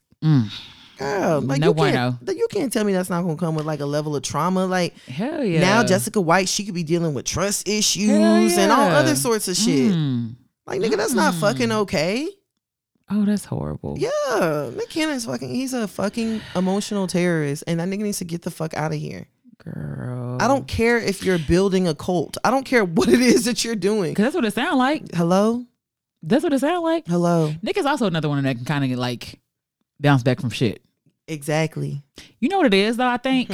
girl, like no bueno. You can't tell me that's not gonna come with like a level of trauma. Like hell yeah. Now Jessica White, she could be dealing with trust issues and all other sorts of shit. Like nigga, that's not fucking okay. Oh, that's horrible. Yeah. Nick Cannon's fucking he's a fucking emotional terrorist and that nigga needs to get the fuck out of here. Girl, I don't care if you're building a cult. I don't care what it is that you're doing. Cause that's what it sound like. Hello? That's what it sound like. Hello. Nick is also another one that can kind of like bounce back from shit. Exactly. You know what it is though, I think?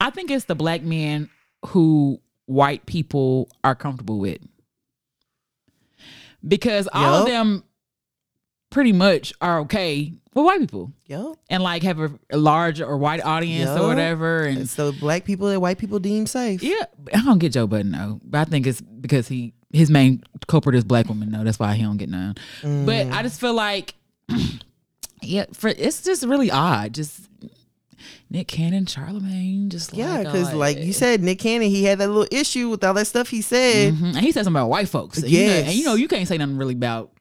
I think it's the black men who white people are comfortable with. Because all of them pretty much are okay with white people. Yeah. And like have a large or white audience or whatever. And so black people that white people deem safe. Yeah. I don't get Joe Budden though. But I think it's because his main culprit is black women though. That's why he don't get none. But I just feel like it's just really odd. Just Nick Cannon, Charlemagne, just like because like you said, Nick Cannon, he had that little issue with all that stuff he said. And he said something about white folks. Yeah. And you know you can't say nothing really about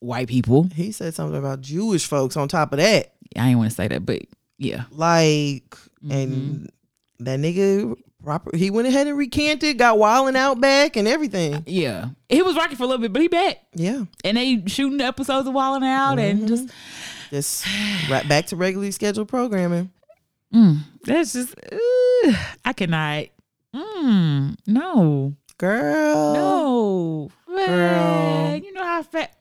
white people. He said something about Jewish folks on top of that. I ain't want to say that, but yeah. Like, and that nigga proper. He went ahead and recanted, got Wild 'n Out back and everything. Yeah, he was rocking for a little bit, but he back. Yeah, and they shooting episodes of Wild 'n Out and just right back to regularly scheduled programming. That's just I cannot. No, girl. No, girl. You know how fat.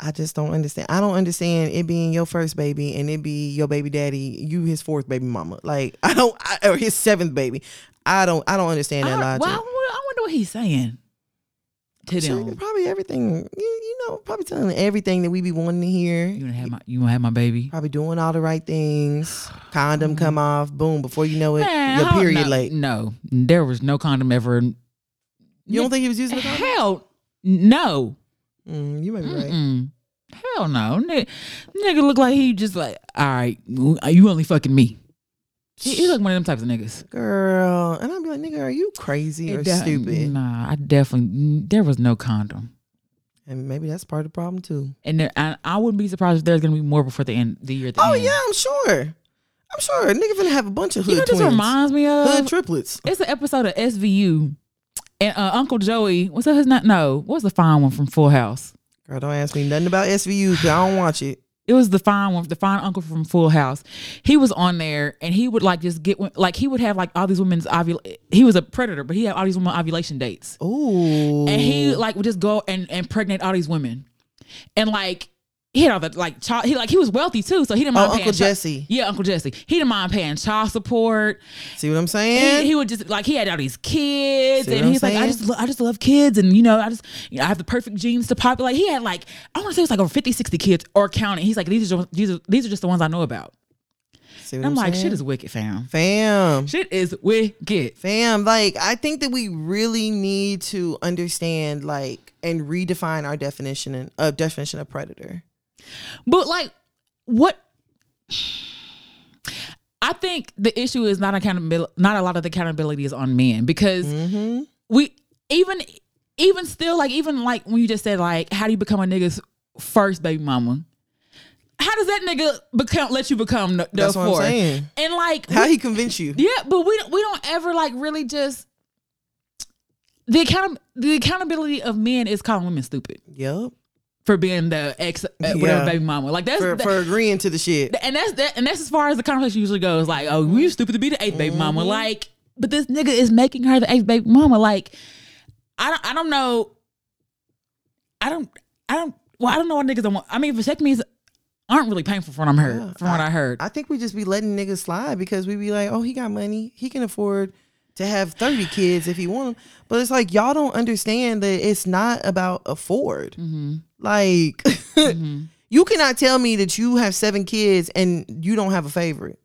I just don't understand. I don't understand it being your first baby and it be your baby daddy, you his fourth baby mama. Like or his seventh baby. I don't understand that logic. Well, I wonder what he's saying to them. Probably everything. You know, probably telling them everything that we be wanting to hear. You gonna have my baby. Probably doing all the right things. Condom come off. Boom. Before you know it, your period late. No, there was no condom ever. You don't think he was using a condom? Hell, no. You might be right. Hell no, nigga look like he just like, all right, you only fucking me. He look one of them types of niggas, girl. And I'd be like, nigga, are you crazy or stupid? Nah, I definitely there was no condom, and maybe that's part of the problem too. And there, I wouldn't be surprised if there's gonna be more before the end, the year. Yeah, I'm sure. A nigga finna have a bunch of hood. You know what twins. This reminds me of hood triplets. It's an episode of SVU. And Uncle Joey, what's up? What's the fine one from Full House? Girl, don't ask me nothing about SVU because I don't watch it. It was the fine one, the fine uncle from Full House. He was on there and he would like just get like he would have like all these women's ovulation. He was a predator, but he had all these women ovulation dates. Ooh. And he like would just go and impregnate all these women, and like he had all the like child. He like he was wealthy too, so he didn't mind. Uncle Jesse. Yeah, Uncle Jesse. He didn't mind paying child support. See what I'm saying? He would just like he had all these kids. See and he's like, I just love kids, and you know, I have the perfect genes to populate. He had like I want to say it was like over 50, 60 kids or counting. He's like these are just the ones I know about. See what I'm like, saying? Shit is wicked, fam. Shit is wicked, fam. Like I think that we really need to understand like and redefine our definition of predator. But like what I think the issue is not a lot of the accountability is on men because we even still like even like when you just said like how do you become a nigga's first baby mama? How does that nigga let you become the that's fourth? What I'm saying. And like how he convince you? Yeah, but we don't ever like really just the accountability of men is calling women stupid. Yep. For being the ex, whatever baby mama, like that's for agreeing to the shit, and that's that, and that's as far as the conversation usually goes. Like, oh, you stupid to be the eighth baby mama, like, but this nigga is making her the eighth baby mama. Like, I don't know. Well, I don't know why niggas don't want. I mean, vasectomies aren't really painful from what I heard. I think we just be letting niggas slide because we be like, oh, he got money, he can afford to have 30 kids if he want them. But it's like, y'all don't understand that it's not about afford. Like, you cannot tell me that you have 7 kids and you don't have a favorite.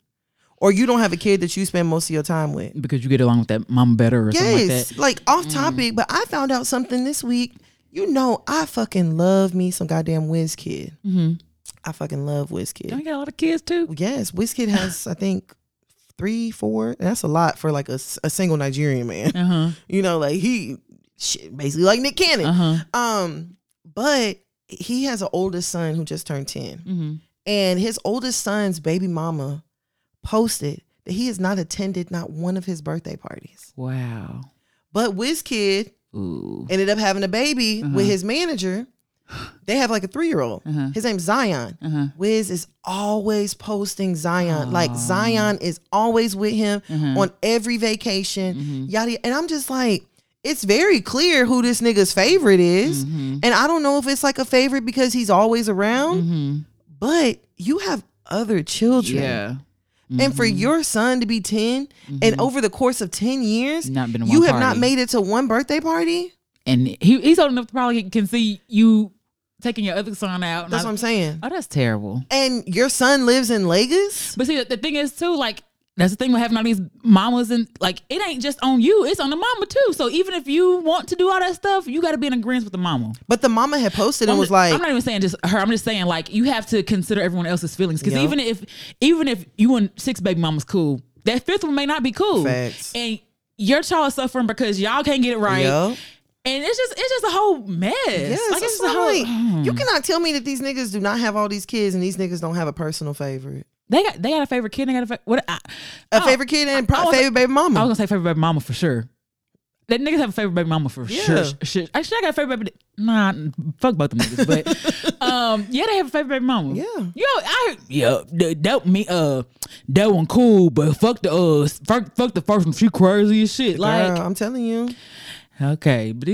Or you don't have a kid that you spend most of your time with. Because you get along with that mama better or something like that. Like, off topic, but I found out something this week. You know, I fucking love me some goddamn WizKid. I fucking love WizKid. Don't you got a lot of kids, too? Yes, WizKid has, I think... 3, 4, and that's a lot for like a single Nigerian man. You know, like basically like Nick Cannon. But he has an oldest son who just turned 10, and his oldest son's baby mama posted that he has not attended not one of his birthday parties. Wow! But WizKid ended up having a baby with his manager. They have like a 3-year-old. His name's Zion. Wiz is always posting Zion. Aww. Like Zion is always with him on every vacation. Yada. And I'm just like, it's very clear who this nigga's favorite is. And I don't know if it's like a favorite because he's always around. But you have other children. Yeah. And for your son to be 10 and over the course of 10 years, you have not made it to one birthday party. And he's old enough to probably can see you taking your other son out. That's what I'm saying. Oh, that's terrible. And your son lives in Lagos? But see, the thing is, too, like, that's the thing with having all these mamas and, like, it ain't just on you. It's on the mama, too. So even if you want to do all that stuff, you got to be in agreement with the mama. But the mama had posted and was like... I'm not even saying just her. I'm just saying, like, you have to consider everyone else's feelings. Because even if you and 6 baby mamas cool, that 5th one may not be cool. Facts. And your child is suffering because y'all can't get it right. Yep. And it's just a whole mess. Yes, like it's just a whole. You cannot tell me that these niggas do not have all these kids and these niggas don't have a personal favorite. They got a favorite kid. And they got a favorite kid and probably favorite baby mama. I was gonna say favorite baby mama for sure. That niggas have a favorite baby mama for sure. Shit. Actually, I got a favorite baby. Nah, fuck both them niggas. But yeah, they have a favorite baby mama. Yeah, that one cool, but fuck the first one. She crazy as shit. Like girl, I'm telling you. Okay, but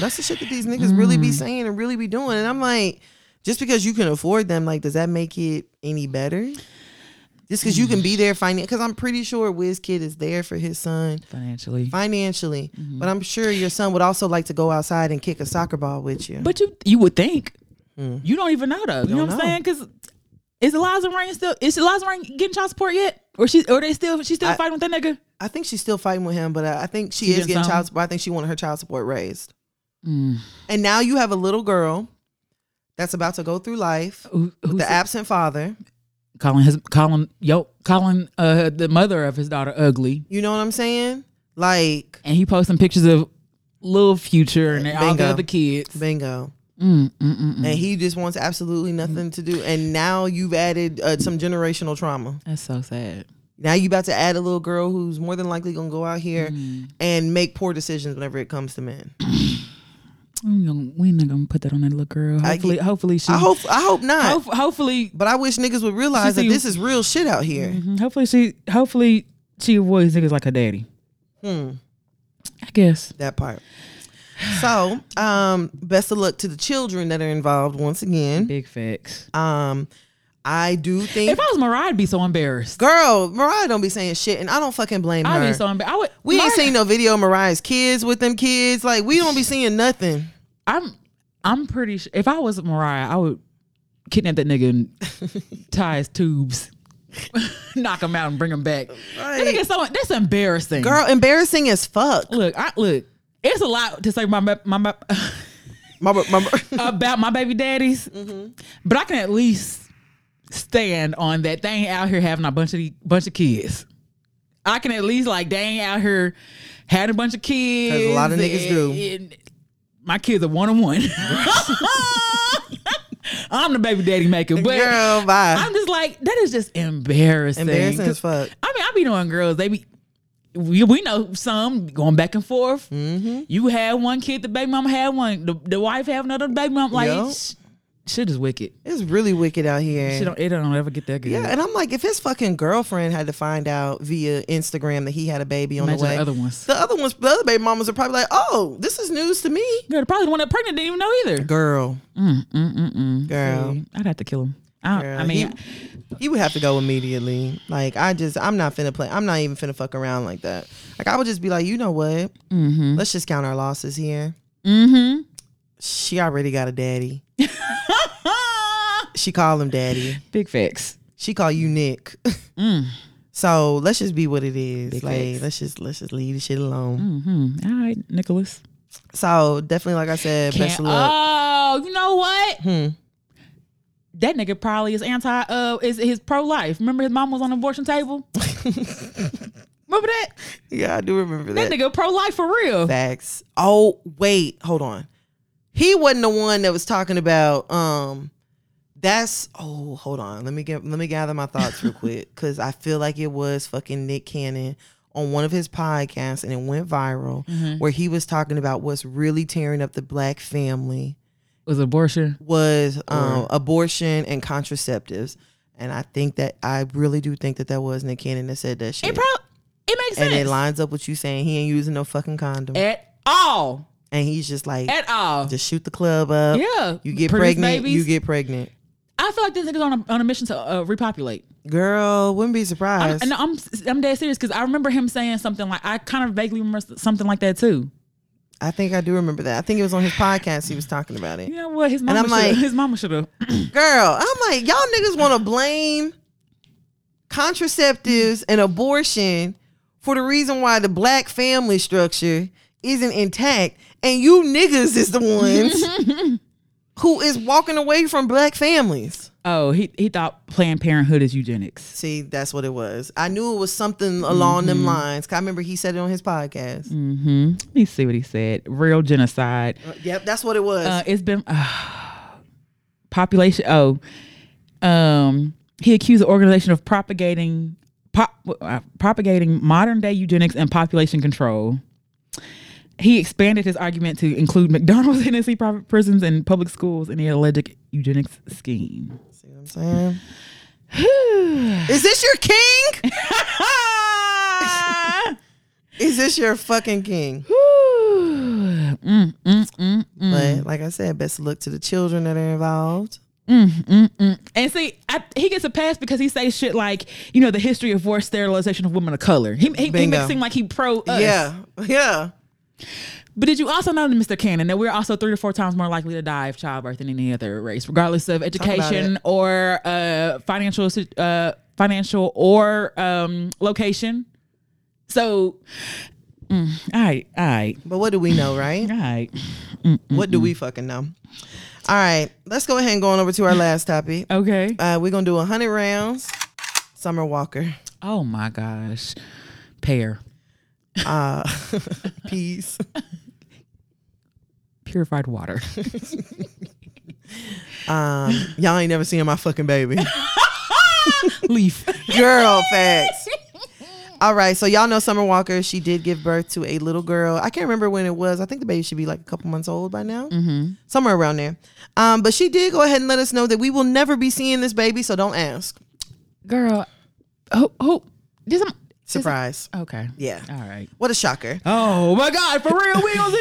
that's the shit that these niggas really be saying and really be doing. And I'm like, just because you can afford them, like, does that make it any better? Just because you can be there financially, because I'm pretty sure WizKid is there for his son financially, mm-hmm. But I'm sure your son would also like to go outside and kick a soccer ball with you. But you would think you don't even know though. You know what I'm saying? Because is Eliza Rain still? Is Eliza Rain getting child support yet? Or she's still fighting with that nigga? I think she's still fighting with him, but I think she is getting child support. I think she wanted her child support raised. Mm. And now you have a little girl that's about to go through life with the absent father. Calling the mother of his daughter ugly. You know what I'm saying? Like, and he posting pictures of little Future and all the other kids. Bingo. And he just wants absolutely nothing to do. And now you've added some generational trauma. That's so sad. Now you about to add a little girl who's more than likely gonna go out here and make poor decisions whenever it comes to men. We're not gonna put that on that little girl. I hope not. But I wish niggas would realize that this is real shit out here. Mm-hmm. Hopefully she avoids niggas like her daddy. I guess that part. So, best of luck to the children that are involved once again. Big facts. I do think if I was Mariah, I'd be so embarrassed. Girl, Mariah don't be saying shit, and I don't fucking blame her. I'd be so embarrassed. Ain't seen no video of Mariah's kids with them kids. Like, we don't be seeing nothing. I'm pretty sure if I was Mariah, I would kidnap that nigga and tie his tubes, knock him out, and bring him back. Right. That nigga that's embarrassing. Girl, embarrassing as fuck. Look. It's a lot to say about my baby daddies, but I can at least stand on that they ain't out here having a bunch of kids. I can at least like they ain't out here had a bunch of kids. 'Cause a lot of niggas do. My kids are 1-on-1. I'm the baby daddy maker, but girl, bye. I'm just like that is just embarrassing. Embarrassing as fuck. I mean, I be knowing girls. They be we know some going back and forth. Mm-hmm. You had one kid, the baby mama had one. The wife had another baby mama. Like. Yep. Shit is wicked. It's really wicked out here. It don't ever get that good. Yeah, and I'm like, if his fucking girlfriend had to find out via Instagram that he had a baby on the way, the other baby mamas are probably like, oh, this is news to me. Girl, probably the one that pregnant didn't even know either. Girl, girl, see, I'd have to kill him. He would have to go immediately. Like, I'm not finna play. I'm not even finna fuck around like that. Like, I would just be like, you know what? Mm-hmm. Let's just count our losses here. Mm-hmm. She already got a daddy. She called him daddy. Big facts. She called you Nick. So let's just be what it is. Big like facts. let's just leave the shit alone. All right, Nicholas. So definitely, like I said, best of luck. Oh, you know what? That nigga probably is is pro life. Remember his mom was on the abortion table. Remember that? Yeah, I do remember that. That nigga pro life for real. Facts. Oh wait, hold on. He wasn't the one that was talking about. Hold on. Let me gather my thoughts real quick, because I feel like it was fucking Nick Cannon on one of his podcasts, and it went viral, where he was talking about what's really tearing up the black family was abortion. Abortion and contraceptives, and I think that I really do think that was Nick Cannon that said that shit. It makes sense, and it lines up with you saying he ain't using no fucking condom at all. And he's just like, at all, just shoot the club up. Yeah, you get pregnant. Babies. You get pregnant. I feel like this nigga's on a mission to repopulate. Girl, wouldn't be surprised. I'm dead serious, because I remember him saying something like, I kind of vaguely remember something like that too. I think I do remember that. I think it was on his podcast. He was talking about it. You know what? His mama. And I'm like, his mama should have. Girl, I'm like, y'all niggas want to blame contraceptives and abortion for the reason why the black family structure isn't intact, and you niggas is the ones who is walking away from black families. Oh, he thought Planned Parenthood is eugenics. See, that's what it was. I knew it was something along them lines. 'Cause I remember he said it on his podcast. Let me see what he said. Real genocide. Yep, that's what it was. It's been population. He accused the organization of propagating modern day eugenics and population control. He expanded his argument to include McDonald's, Tennessee private prisons, and public schools in the alleged eugenics scheme. See what I'm saying? Is this your king? Is this your fucking king? But like I said, best look to the children that are involved. And see, he gets a pass because he says shit like, you know, the history of forced sterilization of women of color. He makes it seem like he pro us. Yeah. But did you also know, Mr. Cannon, that we're also 3 to 4 times more likely to die of childbirth than any other race, regardless of education or financial or location? So, all right. But what do we know, right? All right. What do we fucking know? All right, let's go ahead and go on over to our last topic. Okay. We're going to do 100 rounds. Summer Walker. Oh, my gosh. Pear. Peas. Purified water. Y'all ain't never seen my fucking baby. Leaf. Girl, facts. All right, so y'all know Summer Walker. She did give birth to a little girl. I can't remember when it was. I think the baby should be like a couple months old by now. Mm-hmm. Somewhere around there. But she did go ahead and let us know that we will never be seeing this baby, so don't ask. Girl, who? Surprise. Okay. Yeah. All right. What a shocker. Oh, my God. For real, we gonna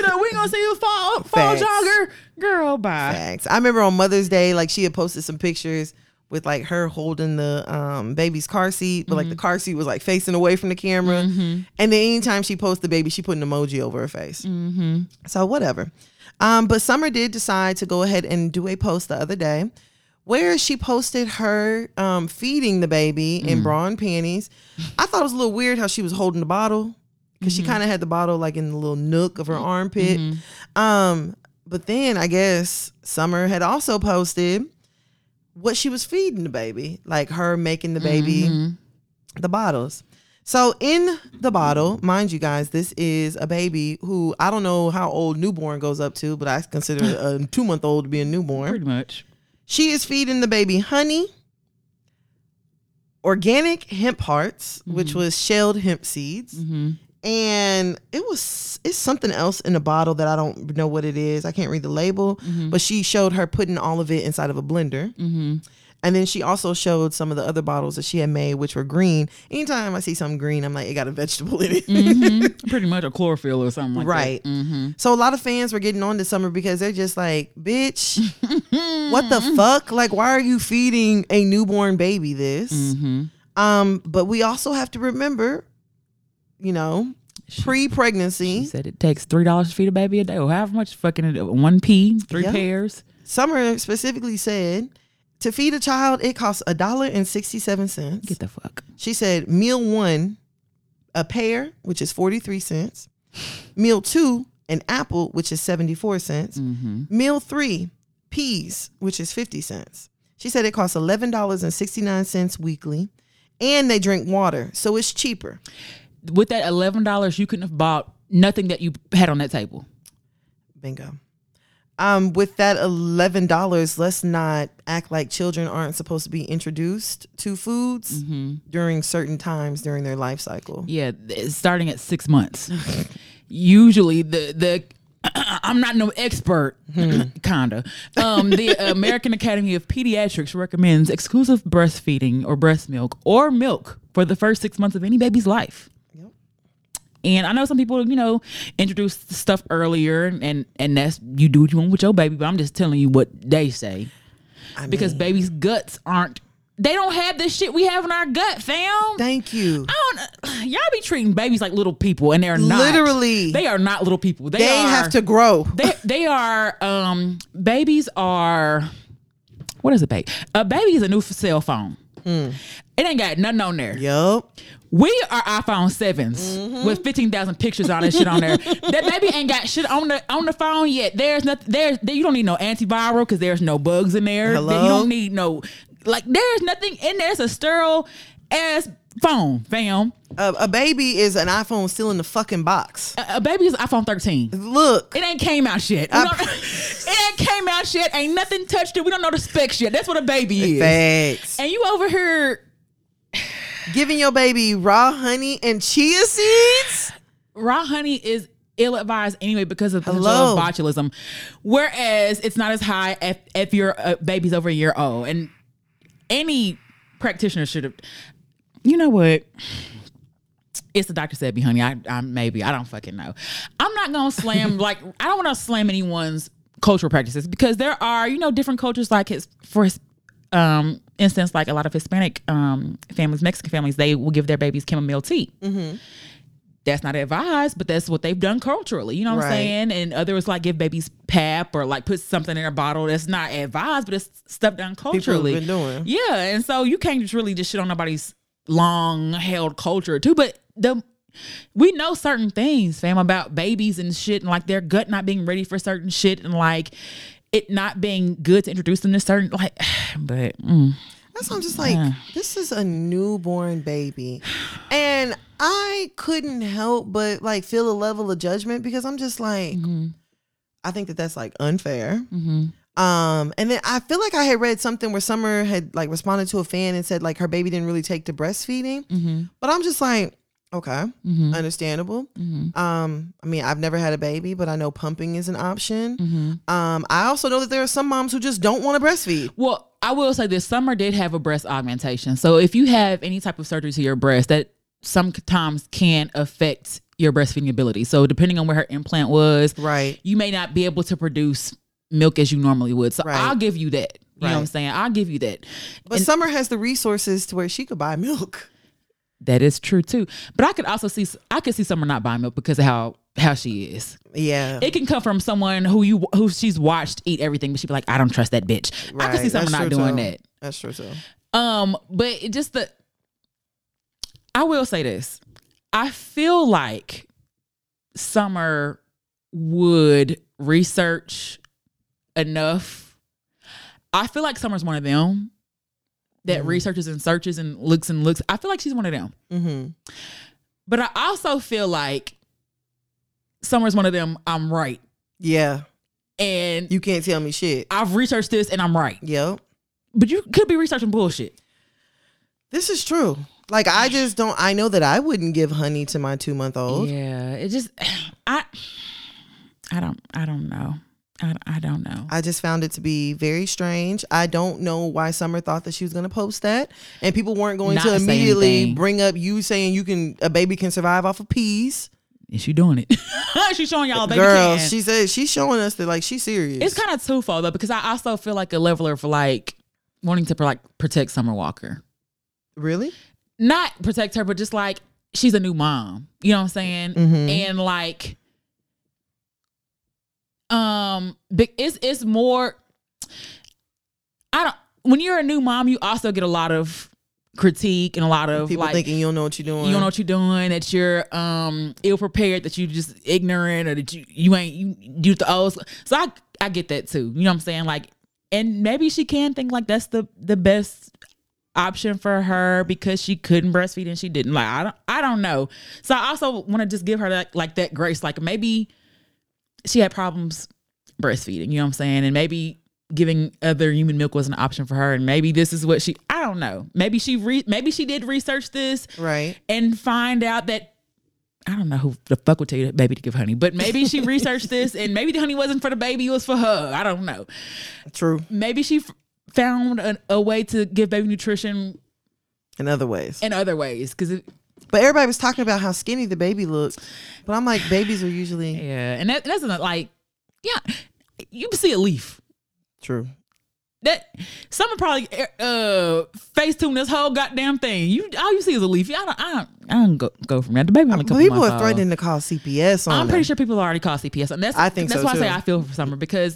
see you fall jogger. Girl, bye. Facts. I remember on Mother's Day, like, she had posted some pictures with like her holding the baby's car seat, but like the car seat was like facing away from the camera. Mm-hmm. And then anytime she posts the baby, she put an emoji over her face. Mm-hmm. So whatever. But Summer did decide to go ahead and do a post the other day where she posted her feeding the baby in bra and panties. I thought it was a little weird how she was holding the bottle because she kind of had the bottle like in the little nook of her armpit. Mm-hmm. But then I guess Summer had also posted what she was feeding the baby, like her making the baby the bottles. So in the bottle, mind you guys, this is a baby who I don't know how old newborn goes up to, but I consider a 2-month-old to be a newborn. Pretty much. She is feeding the baby honey, organic hemp hearts, which was shelled hemp seeds. Mm-hmm. And it's something else in a bottle that I don't know what it is. I can't read the label, but she showed her putting all of it inside of a blender. Mm-hmm. And then she also showed some of the other bottles that she had made, which were green. Anytime I see something green, I'm like, it got a vegetable in it. Pretty much a chlorophyll or something like that. Right. Mm-hmm. So a lot of fans were getting on this summer because they're just like, bitch, what the fuck? Like, why are you feeding a newborn baby this? Mm-hmm. But we also have to remember, you know, pre-pregnancy. She said it takes $3 to feed a baby a day. Or however much fucking one pea, three pears. Summer specifically said, to feed a child, it costs $1.67. Get the fuck. She said meal 1, a pear, which is 43 cents. Meal 2, an apple, which is 74 cents. Meal 3, peas, which is 50 cents. She said it costs $11.69 weekly, and they drink water, so it's cheaper. With that $11, you couldn't have bought nothing that you had on that table. Bingo. With that $11, let's not act like children aren't supposed to be introduced to foods during certain times during their life cycle. Yeah, starting at 6 months. Usually the I'm not no expert, kinda. The American Academy of Pediatrics recommends exclusive breastfeeding or breast milk or milk for the first 6 months of any baby's life. And I know some people, you know, introduce stuff earlier, and that's, you do what you want with your baby, but I'm just telling you what they say. Because babies' guts they don't have this shit we have in our gut, fam. Thank you. Y'all be treating babies like little people, and they're not. Literally. They are not little people. They have to grow. They are, babies are, what is a baby? A baby is a new cell phone. It ain't got nothing on there. Yup. We are iPhone 7s with 15,000 pictures on that shit on there. That baby ain't got shit on the phone yet. There's nothing. You don't need no antiviral because there's no bugs in there. Hello? You don't need no, like, there's nothing in there. It's a sterile ass phone, fam. A baby is an iPhone still in the fucking box. A baby is iPhone 13. Look. It ain't came out shit. It ain't came out shit. Ain't nothing touched it. We don't know the specs yet. That's what a baby is. Facts. And you over here giving your baby raw honey and chia seeds? Raw honey is ill-advised anyway because of the botulism, whereas it's not as high if your baby's over a year old. And any practitioner should have... You know what? It's the doctor said, "Be honey." I don't fucking know. I'm not gonna slam I don't want to slam anyone's cultural practices because there are different cultures for instance a lot of Hispanic families, Mexican families, they will give their babies chamomile tea. Mm-hmm. That's not advised, but that's what they've done culturally. You know what I'm saying? And others give babies pap or put something in a bottle. That's not advised, but it's stuff done culturally. People have been doing. Yeah, and so you can't just really just shit on nobody's long held culture too. But we know certain things, fam, about babies and shit, and their gut not being ready for certain shit, and it not being good to introduce them to certain but. That's why I'm just this is a newborn baby. And I couldn't help but feel a level of judgment because I'm just mm-hmm. I think that's unfair. Mm-hmm. And then I feel I had read something where Summer had responded to a fan and said her baby didn't really take to breastfeeding. Mm-hmm. But I'm just okay, mm-hmm. understandable. Mm-hmm. I mean, I've never had a baby, but I know pumping is an option. Mm-hmm. I also know that there are some moms who just don't want to breastfeed. Well, I will say this, Summer did have a breast augmentation. So if you have any type of surgery to your breast, that sometimes can affect your breastfeeding ability. So depending on where her implant was, you may not be able to produce milk as you normally would. So I'll give you that. You know what I'm saying? I'll give you that. But Summer has the resources to where she could buy milk. That is true too. But I could also see, Summer not buying milk because of how she is. Yeah. It can come from someone who she's watched eat everything, but she'd be I don't trust that bitch. Right. I could see Summer not doing that. That's true too. But I will say this. I feel Summer would research enough. I feel Summer's one of them that mm-hmm. researches and searches and looks. I feel she's one of them. Mm-hmm. But I also feel Summer's one of them, I'm right. Yeah. And you can't tell me shit. I've researched this and I'm right. Yep. But you could be researching bullshit. This is true. I just don't, I know that I wouldn't give honey to my 2-month-old. Yeah. It just, I don't know. I don't know. I just found it to be very strange. I don't know why Summer thought that she was going to post that, and people weren't going to immediately bring up you saying a baby can survive off of peas. Is she doing it? She's showing y'all baby girl, can. She said she's showing us that she's serious. It's kind of twofold though, because I also feel a level of wanting to protect Summer Walker. Really? Not protect her, but just she's a new mom. You know what I'm saying? Mm-hmm. And it's more. When you're a new mom, you also get a lot of critique and a lot of people thinking you don't know what you're doing. You don't know what you're doing. That you're ill prepared. That you just ignorant, or that you ain't the old. So I get that too. You know what I'm saying? And maybe she can think that's the best option for her because she couldn't breastfeed and she didn't. I don't know. So I also want to just give her that grace. Maybe she had problems breastfeeding. You know what I'm saying? And maybe giving other human milk was an option for her, and maybe this is what I don't know. Maybe she did research this, right, and find out that I don't know who the fuck would tell you that baby to give honey, but maybe she researched this, and maybe the honey wasn't for the baby, it was for her. I don't know. True. Maybe she found a way to give baby nutrition in other ways but everybody was talking about how skinny the baby looked, but I'm babies are usually and that's not you see a leaf. True. That someone probably face-tuned this whole goddamn thing. All you see is a leaf. I don't go from that. The baby only couple people are threatening to call CPS on. I'm pretty sure people already called CPS on. That's why I say I feel for Summer because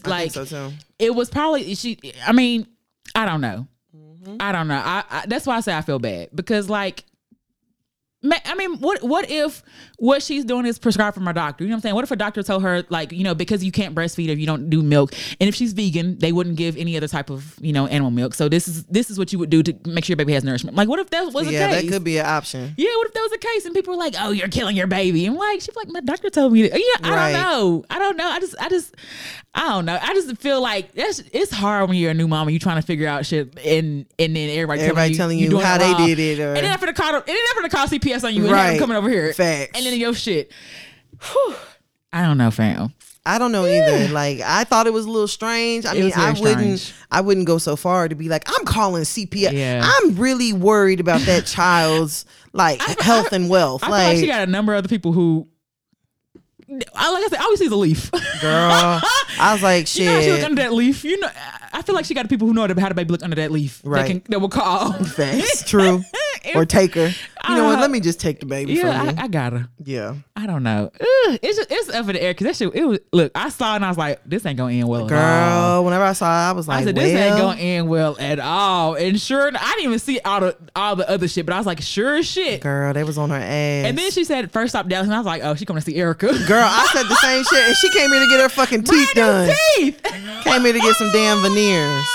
it was probably she. I mean, I don't know. Mm-hmm. I don't know. That's why I say I feel bad because I mean, what if what she's doing is prescribed from her doctor? You know what I'm saying? What if a doctor told her, like, you know, because you can't breastfeed if you don't do milk, and if she's vegan, they wouldn't give any other type of, you know, animal milk. So this is what you would do to make sure your baby has nourishment. Like, what if that was a case? Yeah, that could be an option. Yeah, what if that was a case and people were like, oh, you're killing your baby? And like, she's like, my doctor told me that. Yeah, right. I don't know. I don't know. I just feel like it's hard when you're a new mom and you're trying to figure out shit, and then everybody telling you how they did it, or... and then after the call, CPS on you, and right. I'm coming over here. Facts. And then your shit. Whew. I don't know, fam. I don't know either. Like, I thought it was a little strange. I wouldn't go so far to be like, I'm calling CPS. Yeah. I'm really worried about that child's like health and wealth. I feel like she got a number of other people who, like I said, I always see the leaf. Girl, I was like, shit. You know how she look under that leaf. You know, I feel like she got people who know how the baby look under that leaf. Right. That will call. Facts. True. Or take her. You know what? Let me just take the baby from you. Yeah, I got her. Yeah. I don't know. Ugh, it's up in the air because that shit. It was. Look, I saw it and I was like, this ain't gonna end well. Girl, at all. Whenever I saw it, I was like, this ain't gonna end well at all. And sure, I didn't even see all the other shit, but I was like, sure as shit. Girl, they was on her ass. And then she said, first stop Dallas, and I was like, oh, she coming to see Erica. Girl, I said the same shit, and she came here to get her fucking teeth done. Came here to get some damn veneers.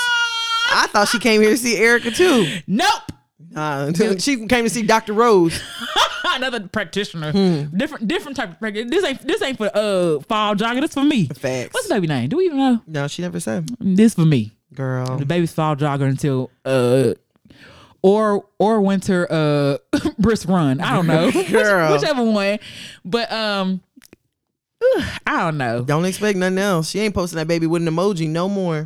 I thought she came here to see Erica too. Nope. She came to see Dr. Rose. Another practitioner. Different type of practitioner. This ain't for fall jogging. This for me. Facts. What's the baby name? Do we even know? No, she never said. This for me. Girl, the baby's fall jogger until or winter brisk run. I don't know. Girl. Whichever one. But I don't know. Don't expect nothing else. She ain't posting that baby with an emoji no more.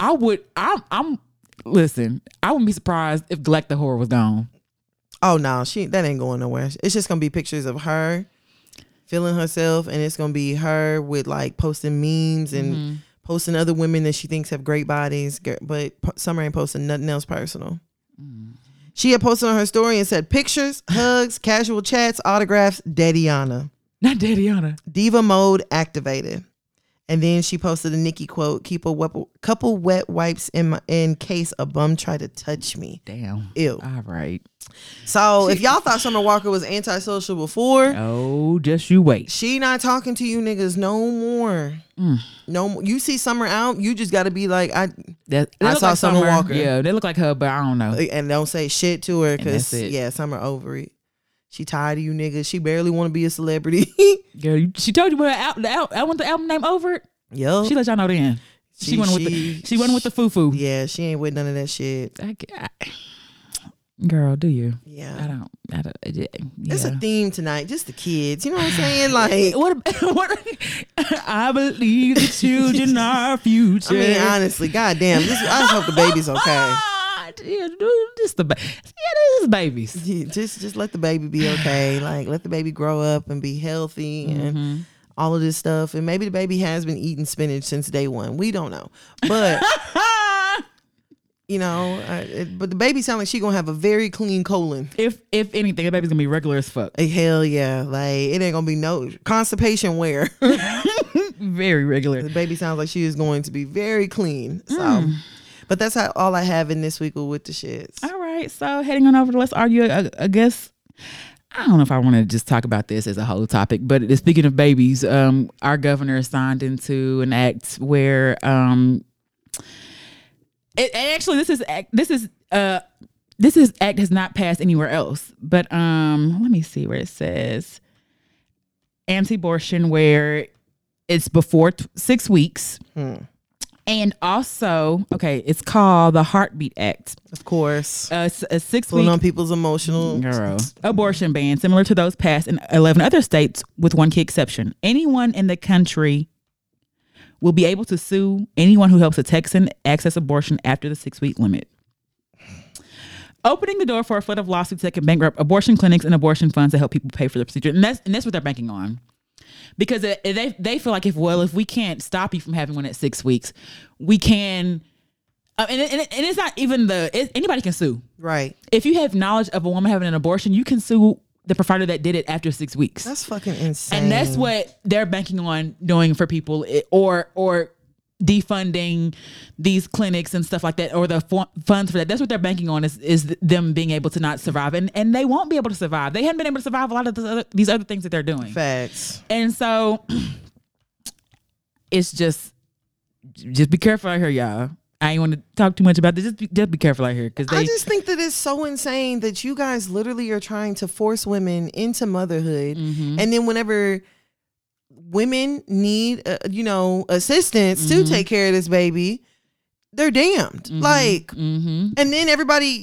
Listen, I wouldn't be surprised if Galactic the Horror was gone. Oh no, that ain't going nowhere. It's just gonna be pictures of her feeling herself, and it's gonna be her with like posting memes and posting other women that she thinks have great bodies, but Summer ain't posting nothing else personal. She had posted on her story and said pictures, hugs, casual chats, autographs, Daddiana. Not Daddiana. Diva mode activated. And then she posted a Nicki quote: "Keep a couple wet wipes in case a bum try to touch me." Damn. Ew. All right. So if y'all thought Summer Walker was antisocial before, oh, just you wait. She not talking to you niggas no more. No more. You see Summer out, you just got to be like, I saw like Summer Walker. Yeah, they look like her, but I don't know. And don't say shit to her because Summer over it. She tired of you niggas. She barely want to be a celebrity. Girl, she told you about I want the album name over it. Yo, she let y'all know then. She went with the foo-foo. Yeah, she ain't with none of that shit. Girl, do you? Yeah, I don't. Yeah. It's a theme tonight. Just the kids. You know what I'm saying? Like, I believe the children are our future. I mean, honestly, goddamn. I just hope the baby's okay. Yeah, this is babies. Yeah, just let the baby be okay. Like, let the baby grow up and be healthy and all of this stuff. And maybe the baby has been eating spinach since day one. We don't know, but you know. But the baby sounds like she gonna have a very clean colon. If anything, the baby's gonna be regular as fuck. Hell yeah! Like, it ain't gonna be no constipation wear. Very regular. The baby sounds like she is going to be very clean. So. But that's all I have in this week with the shits. All right. So heading on over to Let's Argue, I guess. I don't know if I want to just talk about this as a whole topic, but speaking of babies, our governor signed into an act where this act has not passed anywhere else. But let me see where it says anti-abortion, where it's before 6 weeks. And also, it's called the Heartbeat Act. Of course. A 6 week. Pulling on people's emotional. Girl. Abortion ban, similar to those passed in 11 other states, with one key exception. Anyone in the country will be able to sue anyone who helps a Texan access abortion after the 6 week limit, opening the door for a flood of lawsuits that can bankrupt abortion clinics and abortion funds to help people pay for the procedure. And that's what they're banking on. Because they feel like if we can't stop you from having one at 6 weeks, we can, and it's not even anybody can sue. Right. If you have knowledge of a woman having an abortion, you can sue the provider that did it after 6 weeks. That's fucking insane. And that's what they're banking on doing for people, or defunding these clinics and stuff like that, or the funds for that. That's what they're banking on, is them being able to not survive. And they won't be able to survive. They haven't been able to survive a lot of these other things that they're doing. Facts. And so it's just be careful out here, y'all. I ain't want to talk too much about this. Just be careful out here. I just think that it's so insane that you guys literally are trying to force women into motherhood. Mm-hmm. And then whenever women need, assistance mm-hmm. to take care of this baby, they're damned. Mm-hmm. Like, mm-hmm. and then everybody,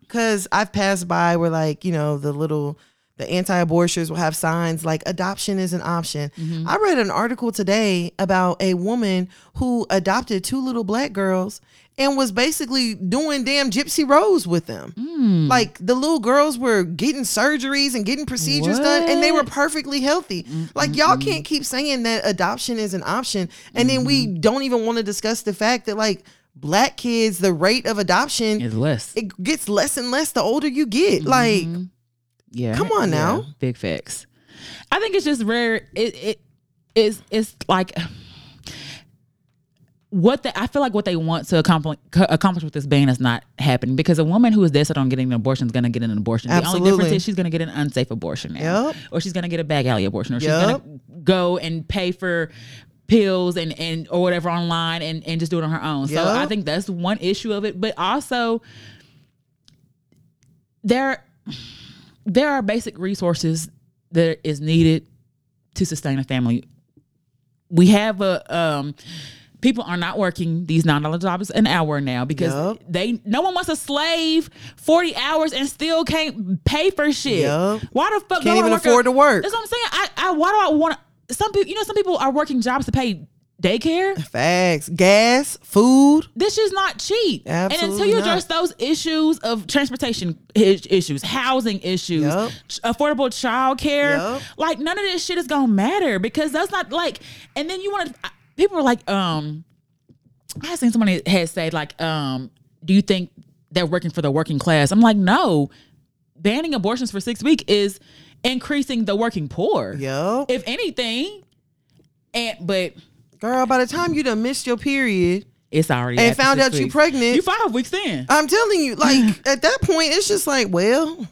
because I've passed by where the anti-abortionists will have signs like adoption is an option. Mm-hmm. I read an article today about a woman who adopted two little black girls and was basically doing damn Gypsy Rose with them. Mm. Like, the little girls were getting surgeries and getting procedures done, and they were perfectly healthy. Mm-mm-mm. Like, y'all can't keep saying that adoption is an option, and then we don't even want to discuss the fact that, like, black kids, the rate of adoption is less. It gets less and less the older you get. Mm-hmm. Like, yeah, come on now. Yeah, big facts. I think it's just rare. It's like I feel like what they want to accomplish with this ban is not happening, because a woman who is dead set on getting an abortion is going to get an abortion. Absolutely. The only difference is she's going to get an unsafe abortion now, or she's going to get a back alley abortion, or she's going to go and pay for pills and or whatever online and just do it on her own. So I think that's one issue of it, but also there are basic resources that is needed to sustain a family. We have people are not working these $9 jobs an hour now, because no one wants a slave 40 hours and still can't pay for shit. Yep. Why the fuck can't even afford to work? That's what I'm saying. Why do I want to? Some people are working jobs to pay daycare, facts, gas, food. This is not cheap. Absolutely. And until you address those issues of transportation issues, housing issues, affordable childcare, like, none of this shit is gonna matter, because that's not like. And then people are like, I seen somebody had said like, do you think they're working for the working class? I'm like, no. Banning abortions for 6 weeks is increasing the working poor. If anything, but. Girl, by the time you done missed your period, it's already and found out you pregnant, you 5 weeks in. I'm telling you, like, at that point, it's just like, well,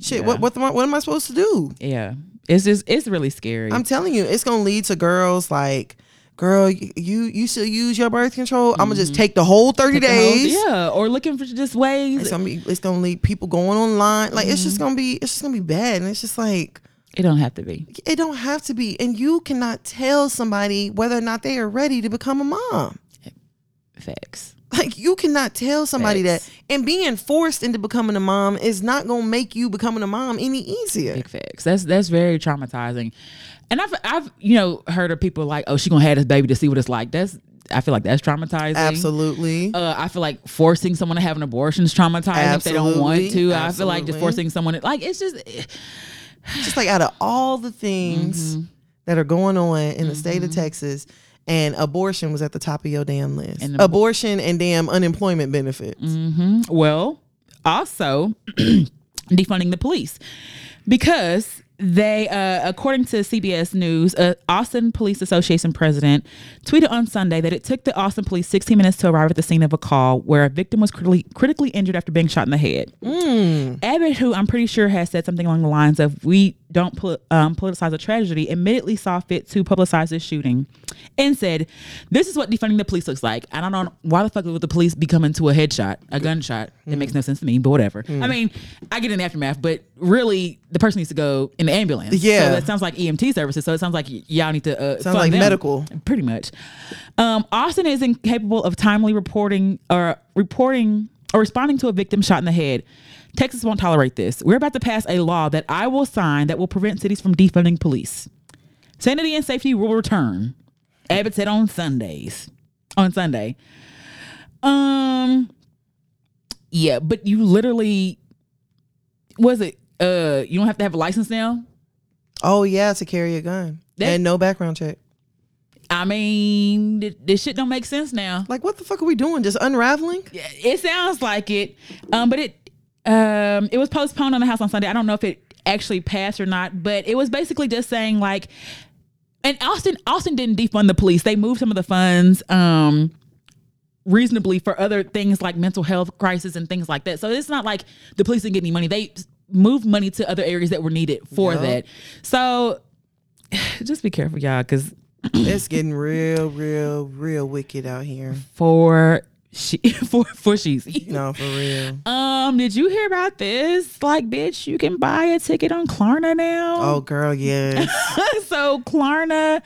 shit. Yeah. What am I supposed to do? Yeah, it's really scary. I'm telling you, it's gonna lead to girls like, girl, you should use your birth control. Mm-hmm. I'm gonna just take the whole 30 days. Or looking for just ways. It's gonna lead people going online. Like, it's just gonna be bad, and it's just like. It don't have to be. It don't have to be. And you cannot tell somebody whether or not they are ready to become a mom. Facts. Like, you cannot tell somebody that. And being forced into becoming a mom is not going to make you becoming a mom any easier. Big facts. That's very traumatizing. And I've heard of people like, oh, she going to have this baby to see what it's like. I feel like that's traumatizing. Absolutely. I feel like forcing someone to have an abortion is traumatizing. Absolutely. If they don't want to. Absolutely. I feel like just forcing someone it's just... Just like, out of all the things that are going on in the state of Texas, and abortion was at the top of your damn list. And abortion and damn unemployment benefits. Mm-hmm. Well, also defunding the police, because they, according to CBS News, Austin Police Association president tweeted on Sunday that it took the Austin police 16 minutes to arrive at the scene of a call where a victim was critically injured after being shot in the head. Abbott, who I'm pretty sure has said something along the lines of, we don't politicize a tragedy, immediately saw fit to publicize this shooting and said, this is what defunding the police looks like. I don't know why the fuck would the police be coming to a gunshot. It makes no sense to me, but whatever. I mean, I get in the aftermath, but really the person needs to go in the ambulance. So that sounds like EMT services. So it sounds like y'all need to sounds like them. Medical, pretty much. Austin is incapable of timely reporting or responding to a victim shot in the head. Texas won't tolerate this. We're about to pass a law that I will sign that will prevent cities from defunding police. Sanity and safety will return, Abbott said on Sunday. But you literally you don't have to have a license now? Oh yeah, to carry a gun. And no background check. I mean, this shit don't make sense now. Like, what the fuck are we doing? Just unraveling? Yeah, it sounds like it. But it was postponed on the House on Sunday. I don't know if it actually passed or not, but it was basically just saying like, And Austin didn't defund the police. They moved some of the funds reasonably for other things like mental health crisis and things like that. So it's not like the police didn't get any money. They moved money to other areas that were needed for that. So just be careful, y'all, because it's getting real wicked out here. For she's no, for real. Did you hear about this? Like, bitch, you can buy a ticket on Klarna now. Oh, girl, yes. So Klarna,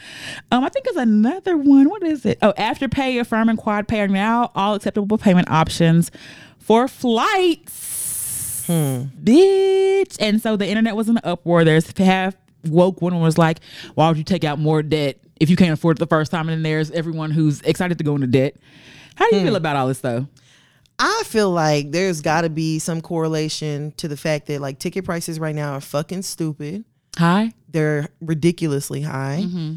I think it's another one. What is it? Oh, Afterpay, Affirm, and QuadPay are now all acceptable payment options for flights, bitch. And so the internet was in an uproar. There's half woke woman was like, "Why would you take out more debt if you can't afford it the first time?" And then there's everyone who's excited to go into debt. How do you feel about all this though? I feel like there's got to be some correlation to the fact that like ticket prices right now are fucking stupid high. They're ridiculously high. Mm-hmm.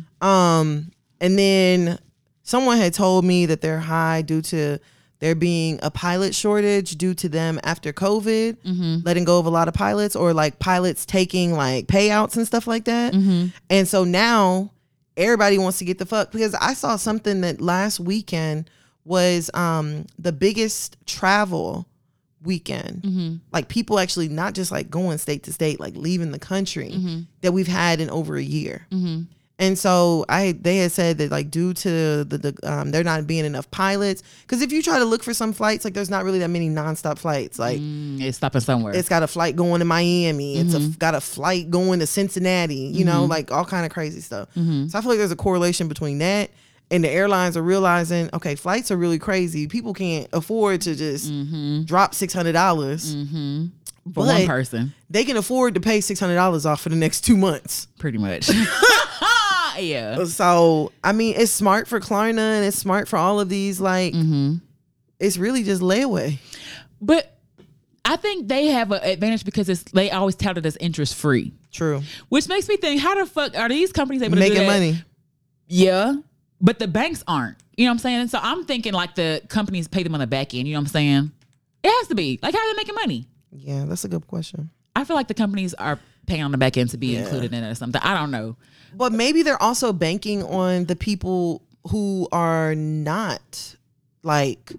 And then someone had told me that they're high due to there being a pilot shortage due to them after COVID, letting go of a lot of pilots or like pilots taking like payouts and stuff like that. Mm-hmm. And so now everybody wants to get the fuck, because I saw something that last weekend was the biggest travel weekend. Mm-hmm. Like people actually not just like going state to state, like leaving the country that we've had in over a year. Mm-hmm. And so they had said that like due to the there not being enough pilots, because if you try to look for some flights, like there's not really that many nonstop flights. Like it's stopping somewhere. It's got a flight going to Miami. Mm-hmm. It's got a flight going to Cincinnati, you know, like all kind of crazy stuff. Mm-hmm. So I feel like there's a correlation between that. And the airlines are realizing, okay, flights are really crazy. People can't afford to just drop $600 for one person. They can afford to pay $600 off for the next 2 months. Pretty much. Yeah. So, I mean, it's smart for Klarna and it's smart for all of these. Like, it's really just layaway. But I think they have an advantage because they always touted as interest free. True. Which makes me think, how the fuck are these companies able to do that? Making money. Yeah. But the banks aren't, you know what I'm saying? So I'm thinking like the companies pay them on the back end, you know what I'm saying? It has to be. Like, how are they making money? Yeah, that's a good question. I feel like the companies are paying on the back end to be included in it or something. I don't know. But maybe they're also banking on the people who are not like,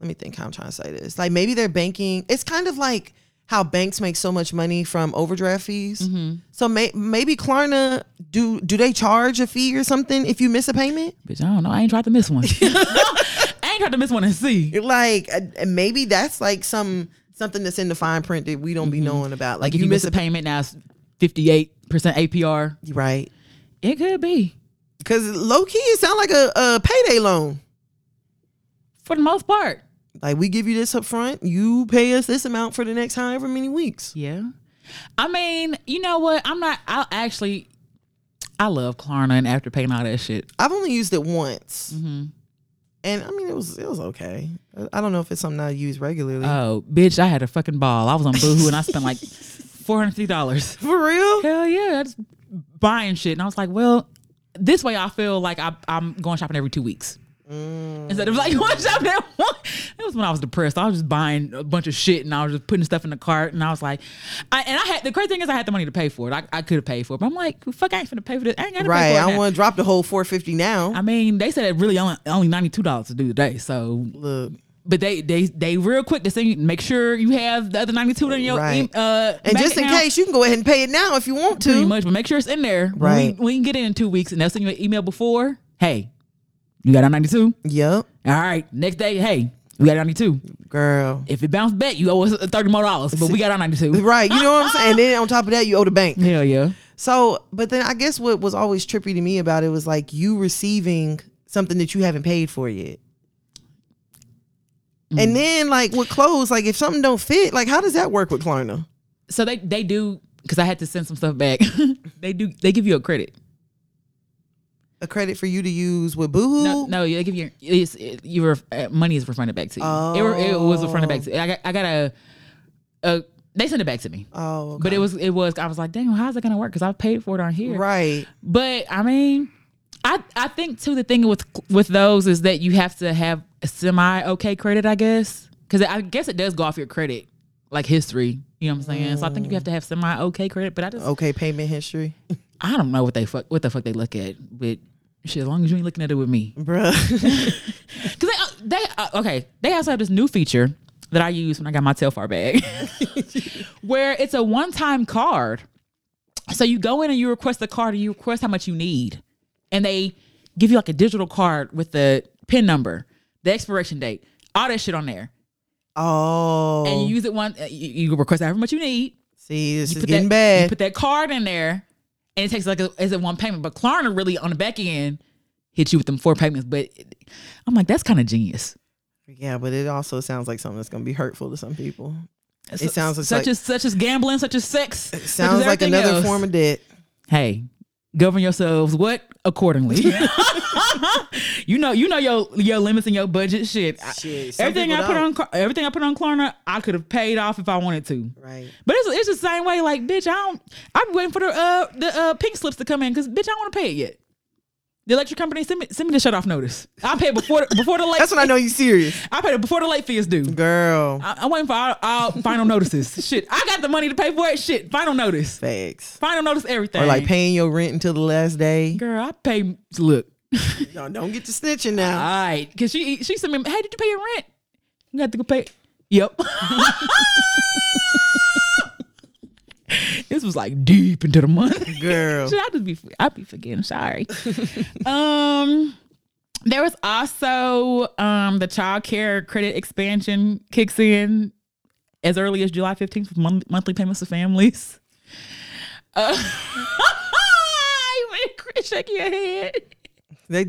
let me think how I'm trying to say this. Like maybe they're banking. It's kind of like how banks make so much money from overdraft fees. Mm-hmm. So maybe Klarna, do they charge a fee or something if you miss a payment? Bitch, I don't know. I ain't tried to miss one. I ain't tried to miss one and see. Like, maybe that's like something that's in the fine print that we don't be knowing about. Like if you miss a payment, now it's 58% APR. Right. It could be. Because low-key, it sounds like a payday loan. For the most part. Like, we give you this up front, you pay us this amount for the next however many weeks. Yeah. I mean, you know what? I love Klarna and Afterpay and all that shit. I've only used it once. Mm-hmm. And I mean, it was okay. I don't know if it's something I use regularly. Oh, bitch, I had a fucking ball. I was on Boohoo and I spent like $450. For real? Hell yeah. I just buying shit. And I was like, well, this way I feel like I'm going shopping every 2 weeks. Instead of like one shop that one. It was when I was depressed. I was just buying a bunch of shit and I was just putting stuff in the cart, and I was like, the crazy thing is I had the money to pay for it. I could have paid for it, but I'm like, fuck, I ain't finna pay for this. I ain't gotta pay for it. Right, I want to drop the whole $450 now. I mean, they said it really only $92 to do today. So look, but they real quick to say make sure you have the other $92 in your and just in case you can go ahead and pay it now if you want to. Pretty much, but make sure it's in there. Right, we can get it in 2 weeks, and they'll send you an email before. Hey. You got our 92? Yep. All right. Next day, hey, we got our 92. Girl. If it bounced back, you owe us $30 more, but we got our 92. Right. You know what I'm saying? And then on top of that, you owe the bank. Hell yeah. So, but then I guess what was always trippy to me about it was like you receiving something that you haven't paid for yet. Mm. And then like with clothes, like if something don't fit, like how does that work with Klarna? So they do, because I had to send some stuff back. They give you a credit. A credit for you to use with Boohoo? No, they give you your money is refunded back to you. Oh. It was refunded back to you. I got they sent it back to me. Oh, okay. But it was. I was like, damn, how's it gonna work? Because I paid for it on here, right? But I mean, I think too the thing with those is that you have to have a semi okay credit, I guess, because I guess it does go off your credit like history. You know what I'm saying? So I think you have to have semi okay credit, but okay payment history. I don't know what the fuck they look at, but shit, as long as you ain't looking at it with me, bruh. Because they also have this new feature that I use when I got my Telfar bag, where it's a one-time card. So you go in and you request the card and you request how much you need, and they give you like a digital card with the PIN number, the expiration date, all that shit on there. Oh, and you use it one. You request however much you need. See, this is getting bad. You put that card in there, and it takes like a one payment. But Klarna really on the back end hits you with them 4 payments. But I'm like, that's kind of genius. Yeah, but it also sounds like something that's going to be hurtful to some people. It sounds like such as gambling, such as sex. It sounds like another form of debt. Hey, govern yourselves what accordingly. You know your limits and your budget. Shit. Everything I put on Klarna, I could have paid off if I wanted to. Right. But it's the same way. Like, bitch, I'm waiting for the pink slips to come in because bitch, I don't want to pay it yet. The electric company send me the shut off notice. I paid before the late. That's when I know you serious. I paid it before the late fee is due. Girl, I'm waiting for all final notices. Shit, I got the money to pay for it. Shit, final notice. Facts. Final notice everything. Or like paying your rent until the last day. Girl, I pay. Look, no, don't get to snitching now. All right, because she sent me. Hey, did you pay your rent? You got to go pay. Yep. This was like deep into the month, girl. Should I just be? I'll be forgetting. Sorry. There was also the child care credit expansion kicks in as early as July 15th with monthly payments to families. You shake your head. They're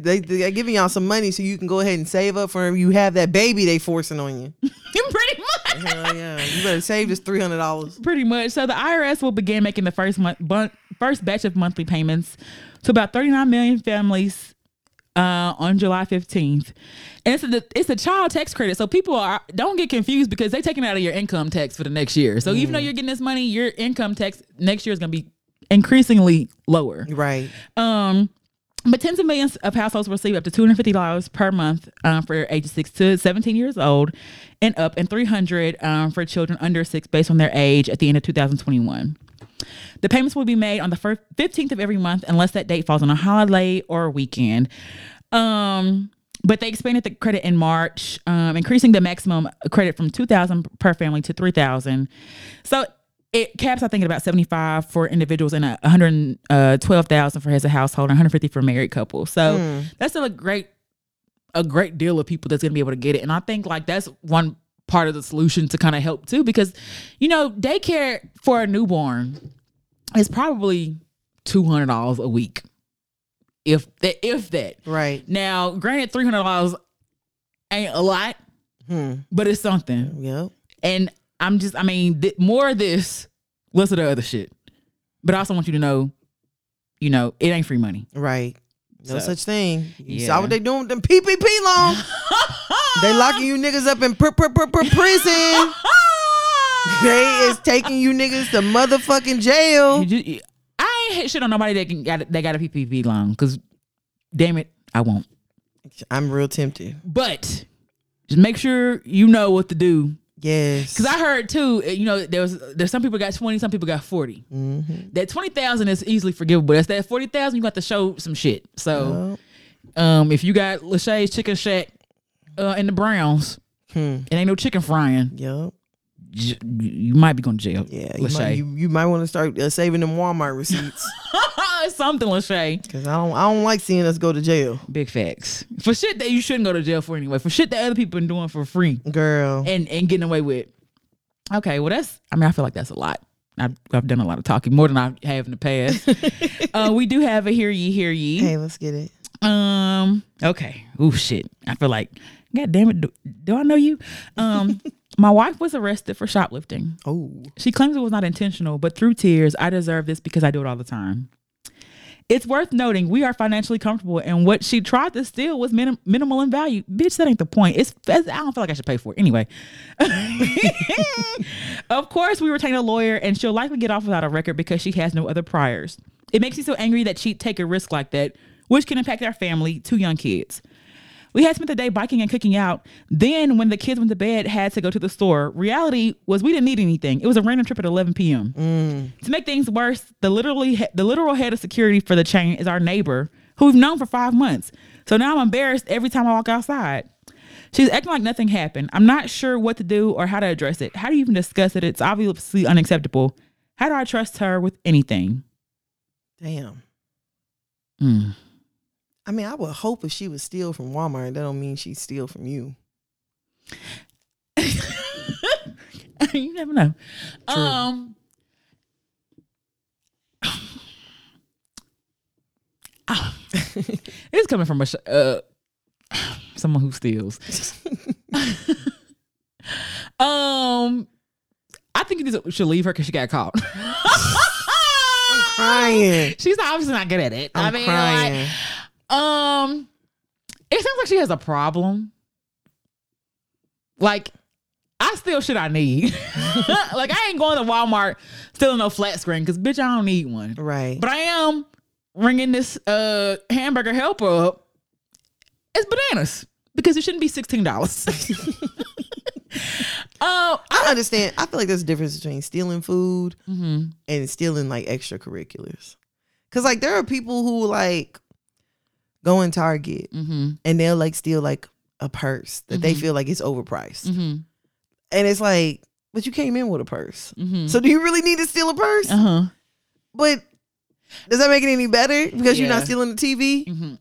giving y'all some money so you can go ahead and save up for you have that baby they forcing on you. Pretty much. Hell yeah. You better save this $300. Pretty much. So the IRS will begin making the first batch of monthly payments to about 39 million families on July 15th. And it's a child tax credit. So people don't get confused because they're taking it out of your income tax for the next year. So even though you're getting this money, your income tax next year is going to be increasingly lower. Right. But tens of millions of households receive up to $250 per month for ages 6 to 17 years old and up, and $300 for children under 6 based on their age at the end of 2021. The payments will be made on the 15th of every month unless that date falls on a holiday or a weekend. But they expanded the credit in March, increasing the maximum credit from $2,000 per family to $3,000. So it caps, I think, at about $75 for individuals and $112,000 for as a household, and $150 for married couples. So that's still a great deal of people that's going to be able to get it. And I think like that's one part of the solution to kind of help too, because you know daycare for a newborn is probably $200 a week, if that. Right now, granted, $300 ain't a lot, but it's something. Yep, and. More of this, less of the other shit. But I also want you to know, it ain't free money. Right. No such thing. You saw what they doing with them PPP loans. They locking you niggas up in prison. They is taking you niggas to motherfucking jail. I ain't hit shit on nobody that got a PPP loan, because damn it, I won't. I'm real tempted. But just make sure you know what to do. Yes, because I heard too. There's some people got 20, some people got 40. Mm-hmm. That 20,000 is easily forgivable. That's that 40,000 you got to show some shit. So, if you got Lachey's Chicken Shack in the Browns, it ain't no chicken frying. Yep, you might be going to jail. Yeah, Lachey, you might want to start saving them Walmart receipts. Something, Lachey, because I don't like seeing us go to jail. Big facts. For shit that you shouldn't go to jail for anyway. For shit that other people been doing for free, girl, and getting away with. Okay, well I feel like that's a lot. I've done a lot of talking, more than I have in the past. We do have a hear ye. Hey, let's get it. Okay. Ooh, shit. I feel like, god damn it, do I know you? My wife was arrested for shoplifting. Oh. She claims it was not intentional, but through tears, I deserve this because I do it all the time. It's worth noting we are financially comfortable, and what she tried to steal was minimal in value. Bitch, that ain't the point. I don't feel like I should pay for it anyway. Of course, we retain a lawyer, and she'll likely get off without a record because she has no other priors. It makes me so angry that she'd take a risk like that, which can impact our family, 2 young kids. We had spent the day biking and cooking out. Then when the kids went to bed, had to go to the store. Reality was we didn't need anything. It was a random trip at 11 p.m. To make things worse, the literal head of security for the chain is our neighbor, who we've known for 5 months. So now I'm embarrassed every time I walk outside. She's acting like nothing happened. I'm not sure what to do or how to address it. How do you even discuss it? It's obviously unacceptable. How do I trust her with anything? Damn. I mean, I would hope if she was steal from Walmart, that don't mean she steal from you. You never know. True. It's coming from someone who steals. I think you should leave her because she got caught. I'm crying. She's obviously not good at it. I mean, crying. Like, it sounds like she has a problem. Like, I steal shit I need. Like, I ain't going to Walmart stealing no flat screen because, bitch, I don't need one. Right. But I am ringing this hamburger helper up. It's bananas because it shouldn't be $16. I understand. I feel like there's a difference between stealing food and stealing like extracurriculars. Cause like there are people who like go in Target and they'll like steal like a purse that they feel like it's overpriced. And it's like, but you came in with a purse. So do you really need to steal a purse? But does that make it any better? Because you're not stealing the TV?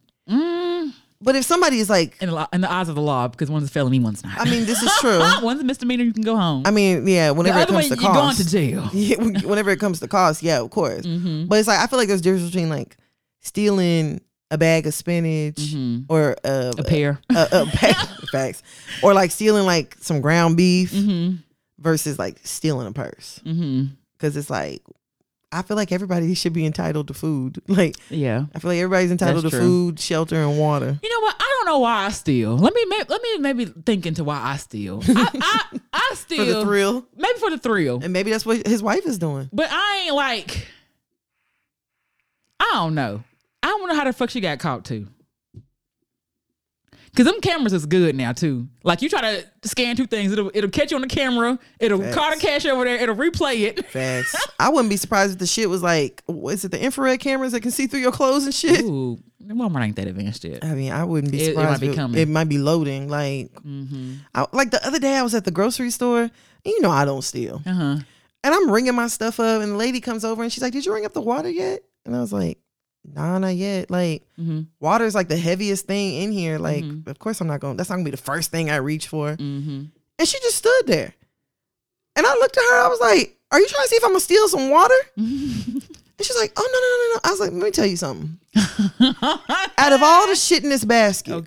But if somebody is like... In the eyes of the law, because one's a felony, one's not. I mean, this is true. One's a misdemeanor, you can go home. I mean, yeah, whenever it comes to cost. The other way, you're going to jail. Yeah, whenever it comes to cost, yeah, of course. But it's like, I feel like there's a difference between like stealing a bag of spinach or... a pear. Facts. Or like stealing like some ground beef versus like stealing a purse. Because it's like... I feel like everybody should be entitled to food. Like, yeah, I feel like everybody's entitled to food, shelter, and water. You know what? I don't know why I steal. Let me maybe think into why I steal. I steal for the thrill, maybe for the thrill, and maybe that's what his wife is doing. But I ain't like, I don't know. I don't know how the fuck she got caught too. Cause them cameras is good now too. Like you try to scan two things, it'll catch you on the camera, it'll call the cash over there, it'll replay it. Facts. I wouldn't be surprised if the shit was like, is it the infrared cameras that can see through your clothes and shit? Ooh, Walmart ain't that advanced yet. I mean, I wouldn't be surprised. It might be coming. It might be loading. Like, like the other day I was at the grocery store. You know I don't steal. And I'm ringing my stuff up, and the lady comes over and she's like, "Did you ring up the water yet?" And I was like, nah, not yet. Like water is like the heaviest thing in here. Like, of course that's not gonna be the first thing I reach for. And she just stood there. And I looked at her, I was like, are you trying to see if I'm gonna steal some water? And she's like, oh no. I was like, let me tell you something. Out of all the shit in this basket,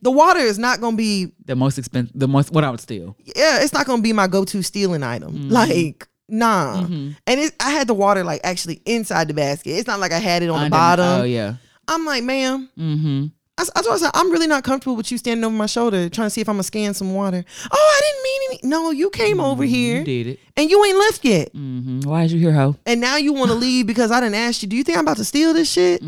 the water is not gonna be the most expensive, the most what I would steal. Yeah, it's not gonna be my go-to stealing item. Like, nah. And I had the water like actually inside the basket. It's not like I had it on the bottom. Oh yeah. I'm like, ma'am, I told her, I'm really not comfortable with you standing over my shoulder trying to see if I'm gonna scan some water. Oh, I didn't mean any. No, you came over here, you did it, and you ain't left yet. Why is you here, hoe? And now you want to leave because I didn't ask you. Do you think I'm about to steal this shit?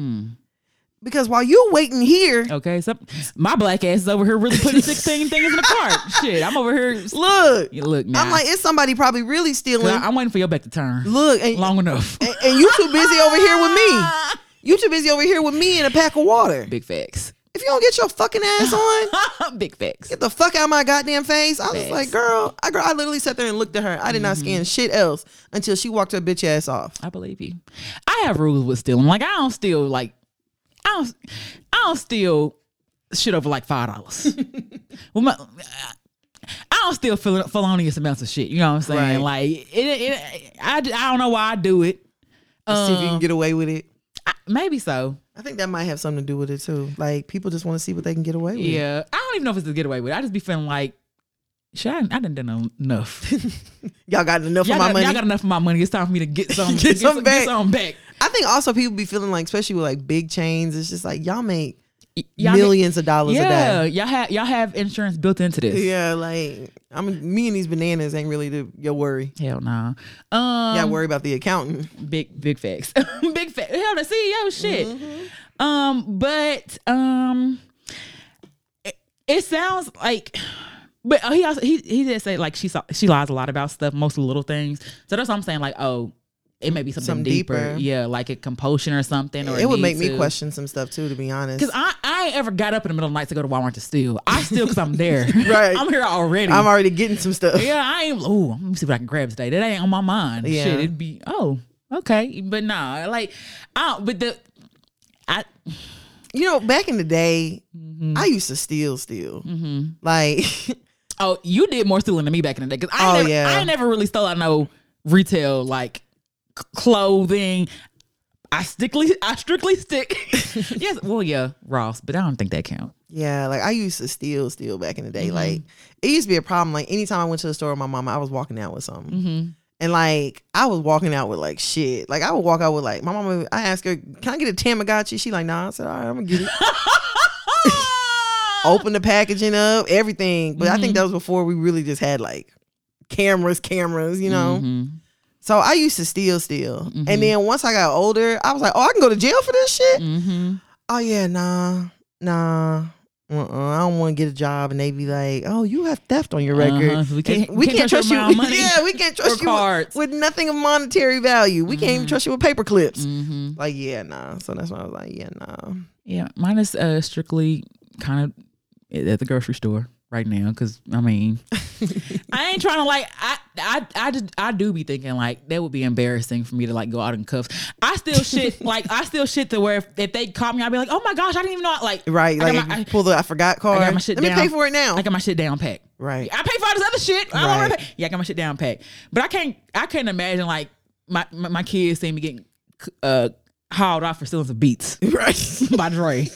Because while you waiting here, so my black ass is over here really putting 16 things in the cart. Shit, I'm over here. Look, now. I'm like, it's somebody probably really stealing. I'm waiting for your back to turn. Look, and, long enough. And you too busy over here with me. You too busy over here with me and a pack of water. Big facts. If you don't get your fucking ass on, big facts. Get the fuck out of my goddamn face. I was like, girl, I literally sat there and looked at her. I did not scan shit else until she walked her bitch ass off. I believe you. I have rules with stealing. Like, I don't steal like. I don't steal shit over like $5. Well, I don't steal felonious amounts of shit. You know what I'm saying? Right. Like I don't know why I do it. See if you can get away with it. Maybe so. I think that might have something to do with it too. Like people just want to see what they can get away with. Yeah, I don't even know if it's a get away with. I just be feeling like, shit, I done enough. Y'all got enough of my money. Y'all got enough of my money. It's time for me to get some back. I think also people be feeling like, especially with like big chains, it's just like y'all make millions of dollars a day. Yeah, y'all have insurance built into this. Yeah, like me and these bananas ain't really your worry. Hell nah. Y'all worry about the accountant. Big facts. Big facts. Hell, the CEO shit. But It sounds like, but he also he did say like she lies a lot about stuff, mostly little things. So that's what I'm saying. Like, oh, it may be something deeper. Yeah, like a compulsion or something. Or it would make me question some stuff too, to be honest. Because I ain't ever got up in the middle of the night to go to Walmart to steal. I steal because I'm there. Right. I'm here already. I'm already getting some stuff. Yeah, I ain't. Oh, let me see what I can grab today. That ain't on my mind. Yeah. Shit, it'd be. Oh, okay, but nah, like, I. You know, back in the day, mm-hmm. I used to steal. Mm-hmm. Like, oh, you did more stealing than me back in the day. Cause I never really stole out no retail like clothing. I strictly stick. Yes, well, yeah, Ross, but I don't think that counts. Yeah, like I used to steal back in the day. Mm-hmm. Like it used to be a problem. Like anytime I went to the store with my mama, I was walking out with something. Mm-hmm. And like I was walking out with like shit. Like I would walk out with like my mama. I asked her, "Can I get a Tamagotchi?" She like, "Nah." I said, "All right, I'm gonna get it." Open the packaging up, everything. But mm-hmm. I think that was before we really just had like cameras. You know. Mm-hmm. So I used to steal, mm-hmm. and then once I got older, I was like, "Oh, I can go to jail for this shit." Mm-hmm. Oh yeah, nah. I don't want to get a job and they be like, "Oh, you have theft on your record. We can't trust you. Money yeah, we can't trust you with nothing of monetary value. We mm-hmm. can't even trust you with paper clips." Mm-hmm. Like, yeah, nah. So that's why I was like, yeah, nah. Yeah, mine is strictly kind of at the grocery store right now because I mean, I ain't trying to like I do be thinking like that would be embarrassing for me to like go out in cuffs. I still shit like I still shit to where if they caught me I'd be like, "Oh my gosh, I didn't even know." Like right, I like pull the I forgot card. I got my shit Let me pay for it now. I got my shit down packed. Right, I pay for all this other shit. I don't want to pay. Yeah, I got my shit down packed. But I can't imagine like my kids seeing me getting hauled off for stealing some beats. Right, by Dre.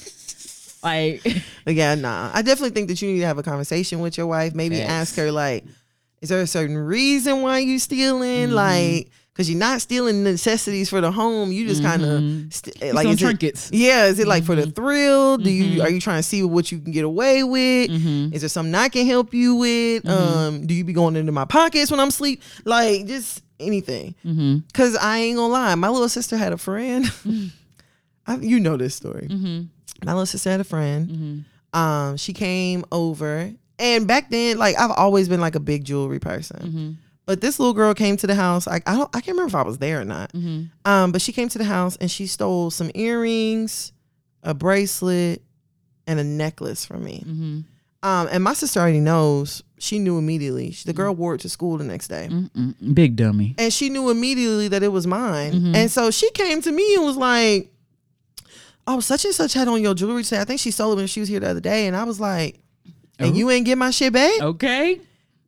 Like yeah, nah. I definitely think that you need to have a conversation with your wife. Maybe yes. Ask her like, is there a certain reason why you stealing? Mm-hmm. Like, because you're not stealing necessities for the home. You just kind of like some trinkets. Yeah, is it like for the thrill? Do mm-hmm. you are you trying to see what you can get away with? Mm-hmm. Is there something I can help you with? Mm-hmm. Do you be going into my pockets when I'm asleep? Like just anything. Because mm-hmm. I ain't gonna lie, my little sister had a friend. Mm-hmm. You know this story. Mm-hmm. My little sister had a friend. Mm-hmm. She came over. And back then, like, I've always been, like, a big jewelry person. Mm-hmm. But this little girl came to the house. I can't remember if I was there or not. Mm-hmm. But she came to the house, and she stole some earrings, a bracelet, and a necklace from me. Mm-hmm. And my sister already knows. She knew immediately. The girl wore it to school the next day. Mm-mm. Big dummy. And she knew immediately that it was mine. Mm-hmm. And so she came to me and was like, "Oh, such and such had on your jewelry today. I think she stole it when she was here the other day." And I was like... And you ain't get my shit back? Okay.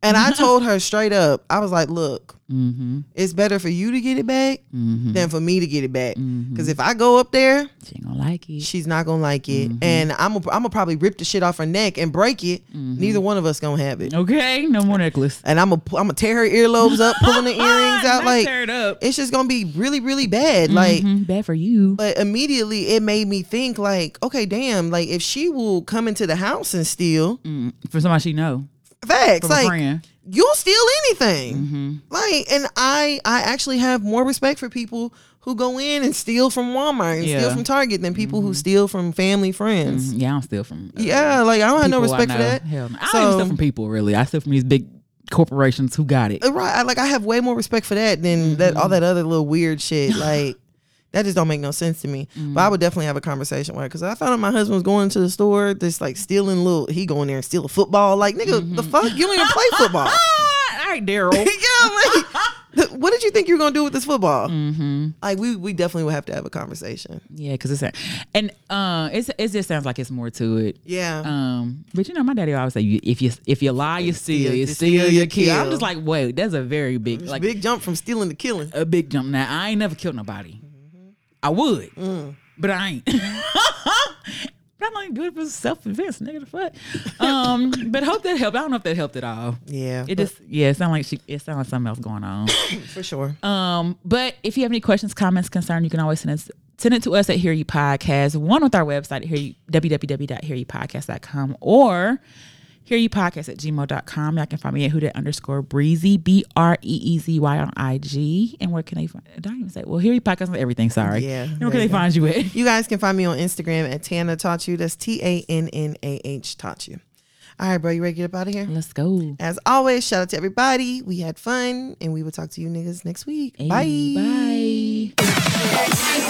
And I told her straight up, I was like, "Look, mm-hmm. it's better for you to get it back mm-hmm. than for me to get it back. Because mm-hmm. if I go up there, she ain't gonna like it. She's not gonna like it. Mm-hmm. And I'm gonna probably rip the shit off her neck and break it. Mm-hmm. Neither one of us gonna have it. Okay, no more necklace. And I'm gonna tear her earlobes up, pulling the earrings out. Like, tear it up. It's just gonna be really, really bad. Mm-hmm. Like, bad for you." But immediately it made me think like, okay, damn, like if she will come into the house and steal. For somebody she know. Facts. Like, you'll steal anything. Mm-hmm. Like, and I actually have more respect for people who go in and steal from Walmart and steal from Target than people mm-hmm. who steal from family friends. Mm-hmm. Yeah, I don't steal from like I don't have no respect for that. Hell no. I don't even steal from people, really. I steal from these big corporations who got it. Right. I have way more respect for that than mm-hmm. that all that other little weird shit. Like that just don't make no sense to me. Mm-hmm. But I would definitely have a conversation with her because I found out my husband was going to the store, just like stealing he go in there and steal a football. Like, nigga, mm-hmm. the fuck? You don't even play football. All right, Daryl. Yeah, like, what did you think you were going to do with this football? Mm-hmm. Like, we definitely would have to have a conversation. Yeah, because it just sounds like it's more to it. Yeah. But you know, my daddy always say, if you lie, you steal. You steal, you kill. I'm just like, wait, that's a very big, like, big jump from stealing to killing. A big jump. Now, I ain't never killed nobody. I would, but I ain't. But I don't even do it for self-defense, nigga. The fuck. But hope that helped. I don't know if that helped at all. Yeah, it sounded like it sounded like something else going on for sure. But if you have any questions, comments, concern, you can always send it to us at Hear You Podcast. One with our website www.hearyoupodcast.com or hearyoupodcast@gmail.com. Y'all can find me at Huda_Breezy, BREEZY on IG. And where can they find? I don't even say. Well, Hear You Podcast on everything. Sorry. Yeah. And where can they find you at? You guys can find me on Instagram at Tana Taught You. That's TANNAH Taught You. All right, bro, you ready to get up out of here? Let's go. As always, shout out to everybody. We had fun, and we will talk to you niggas next week. Hey, bye. Bye.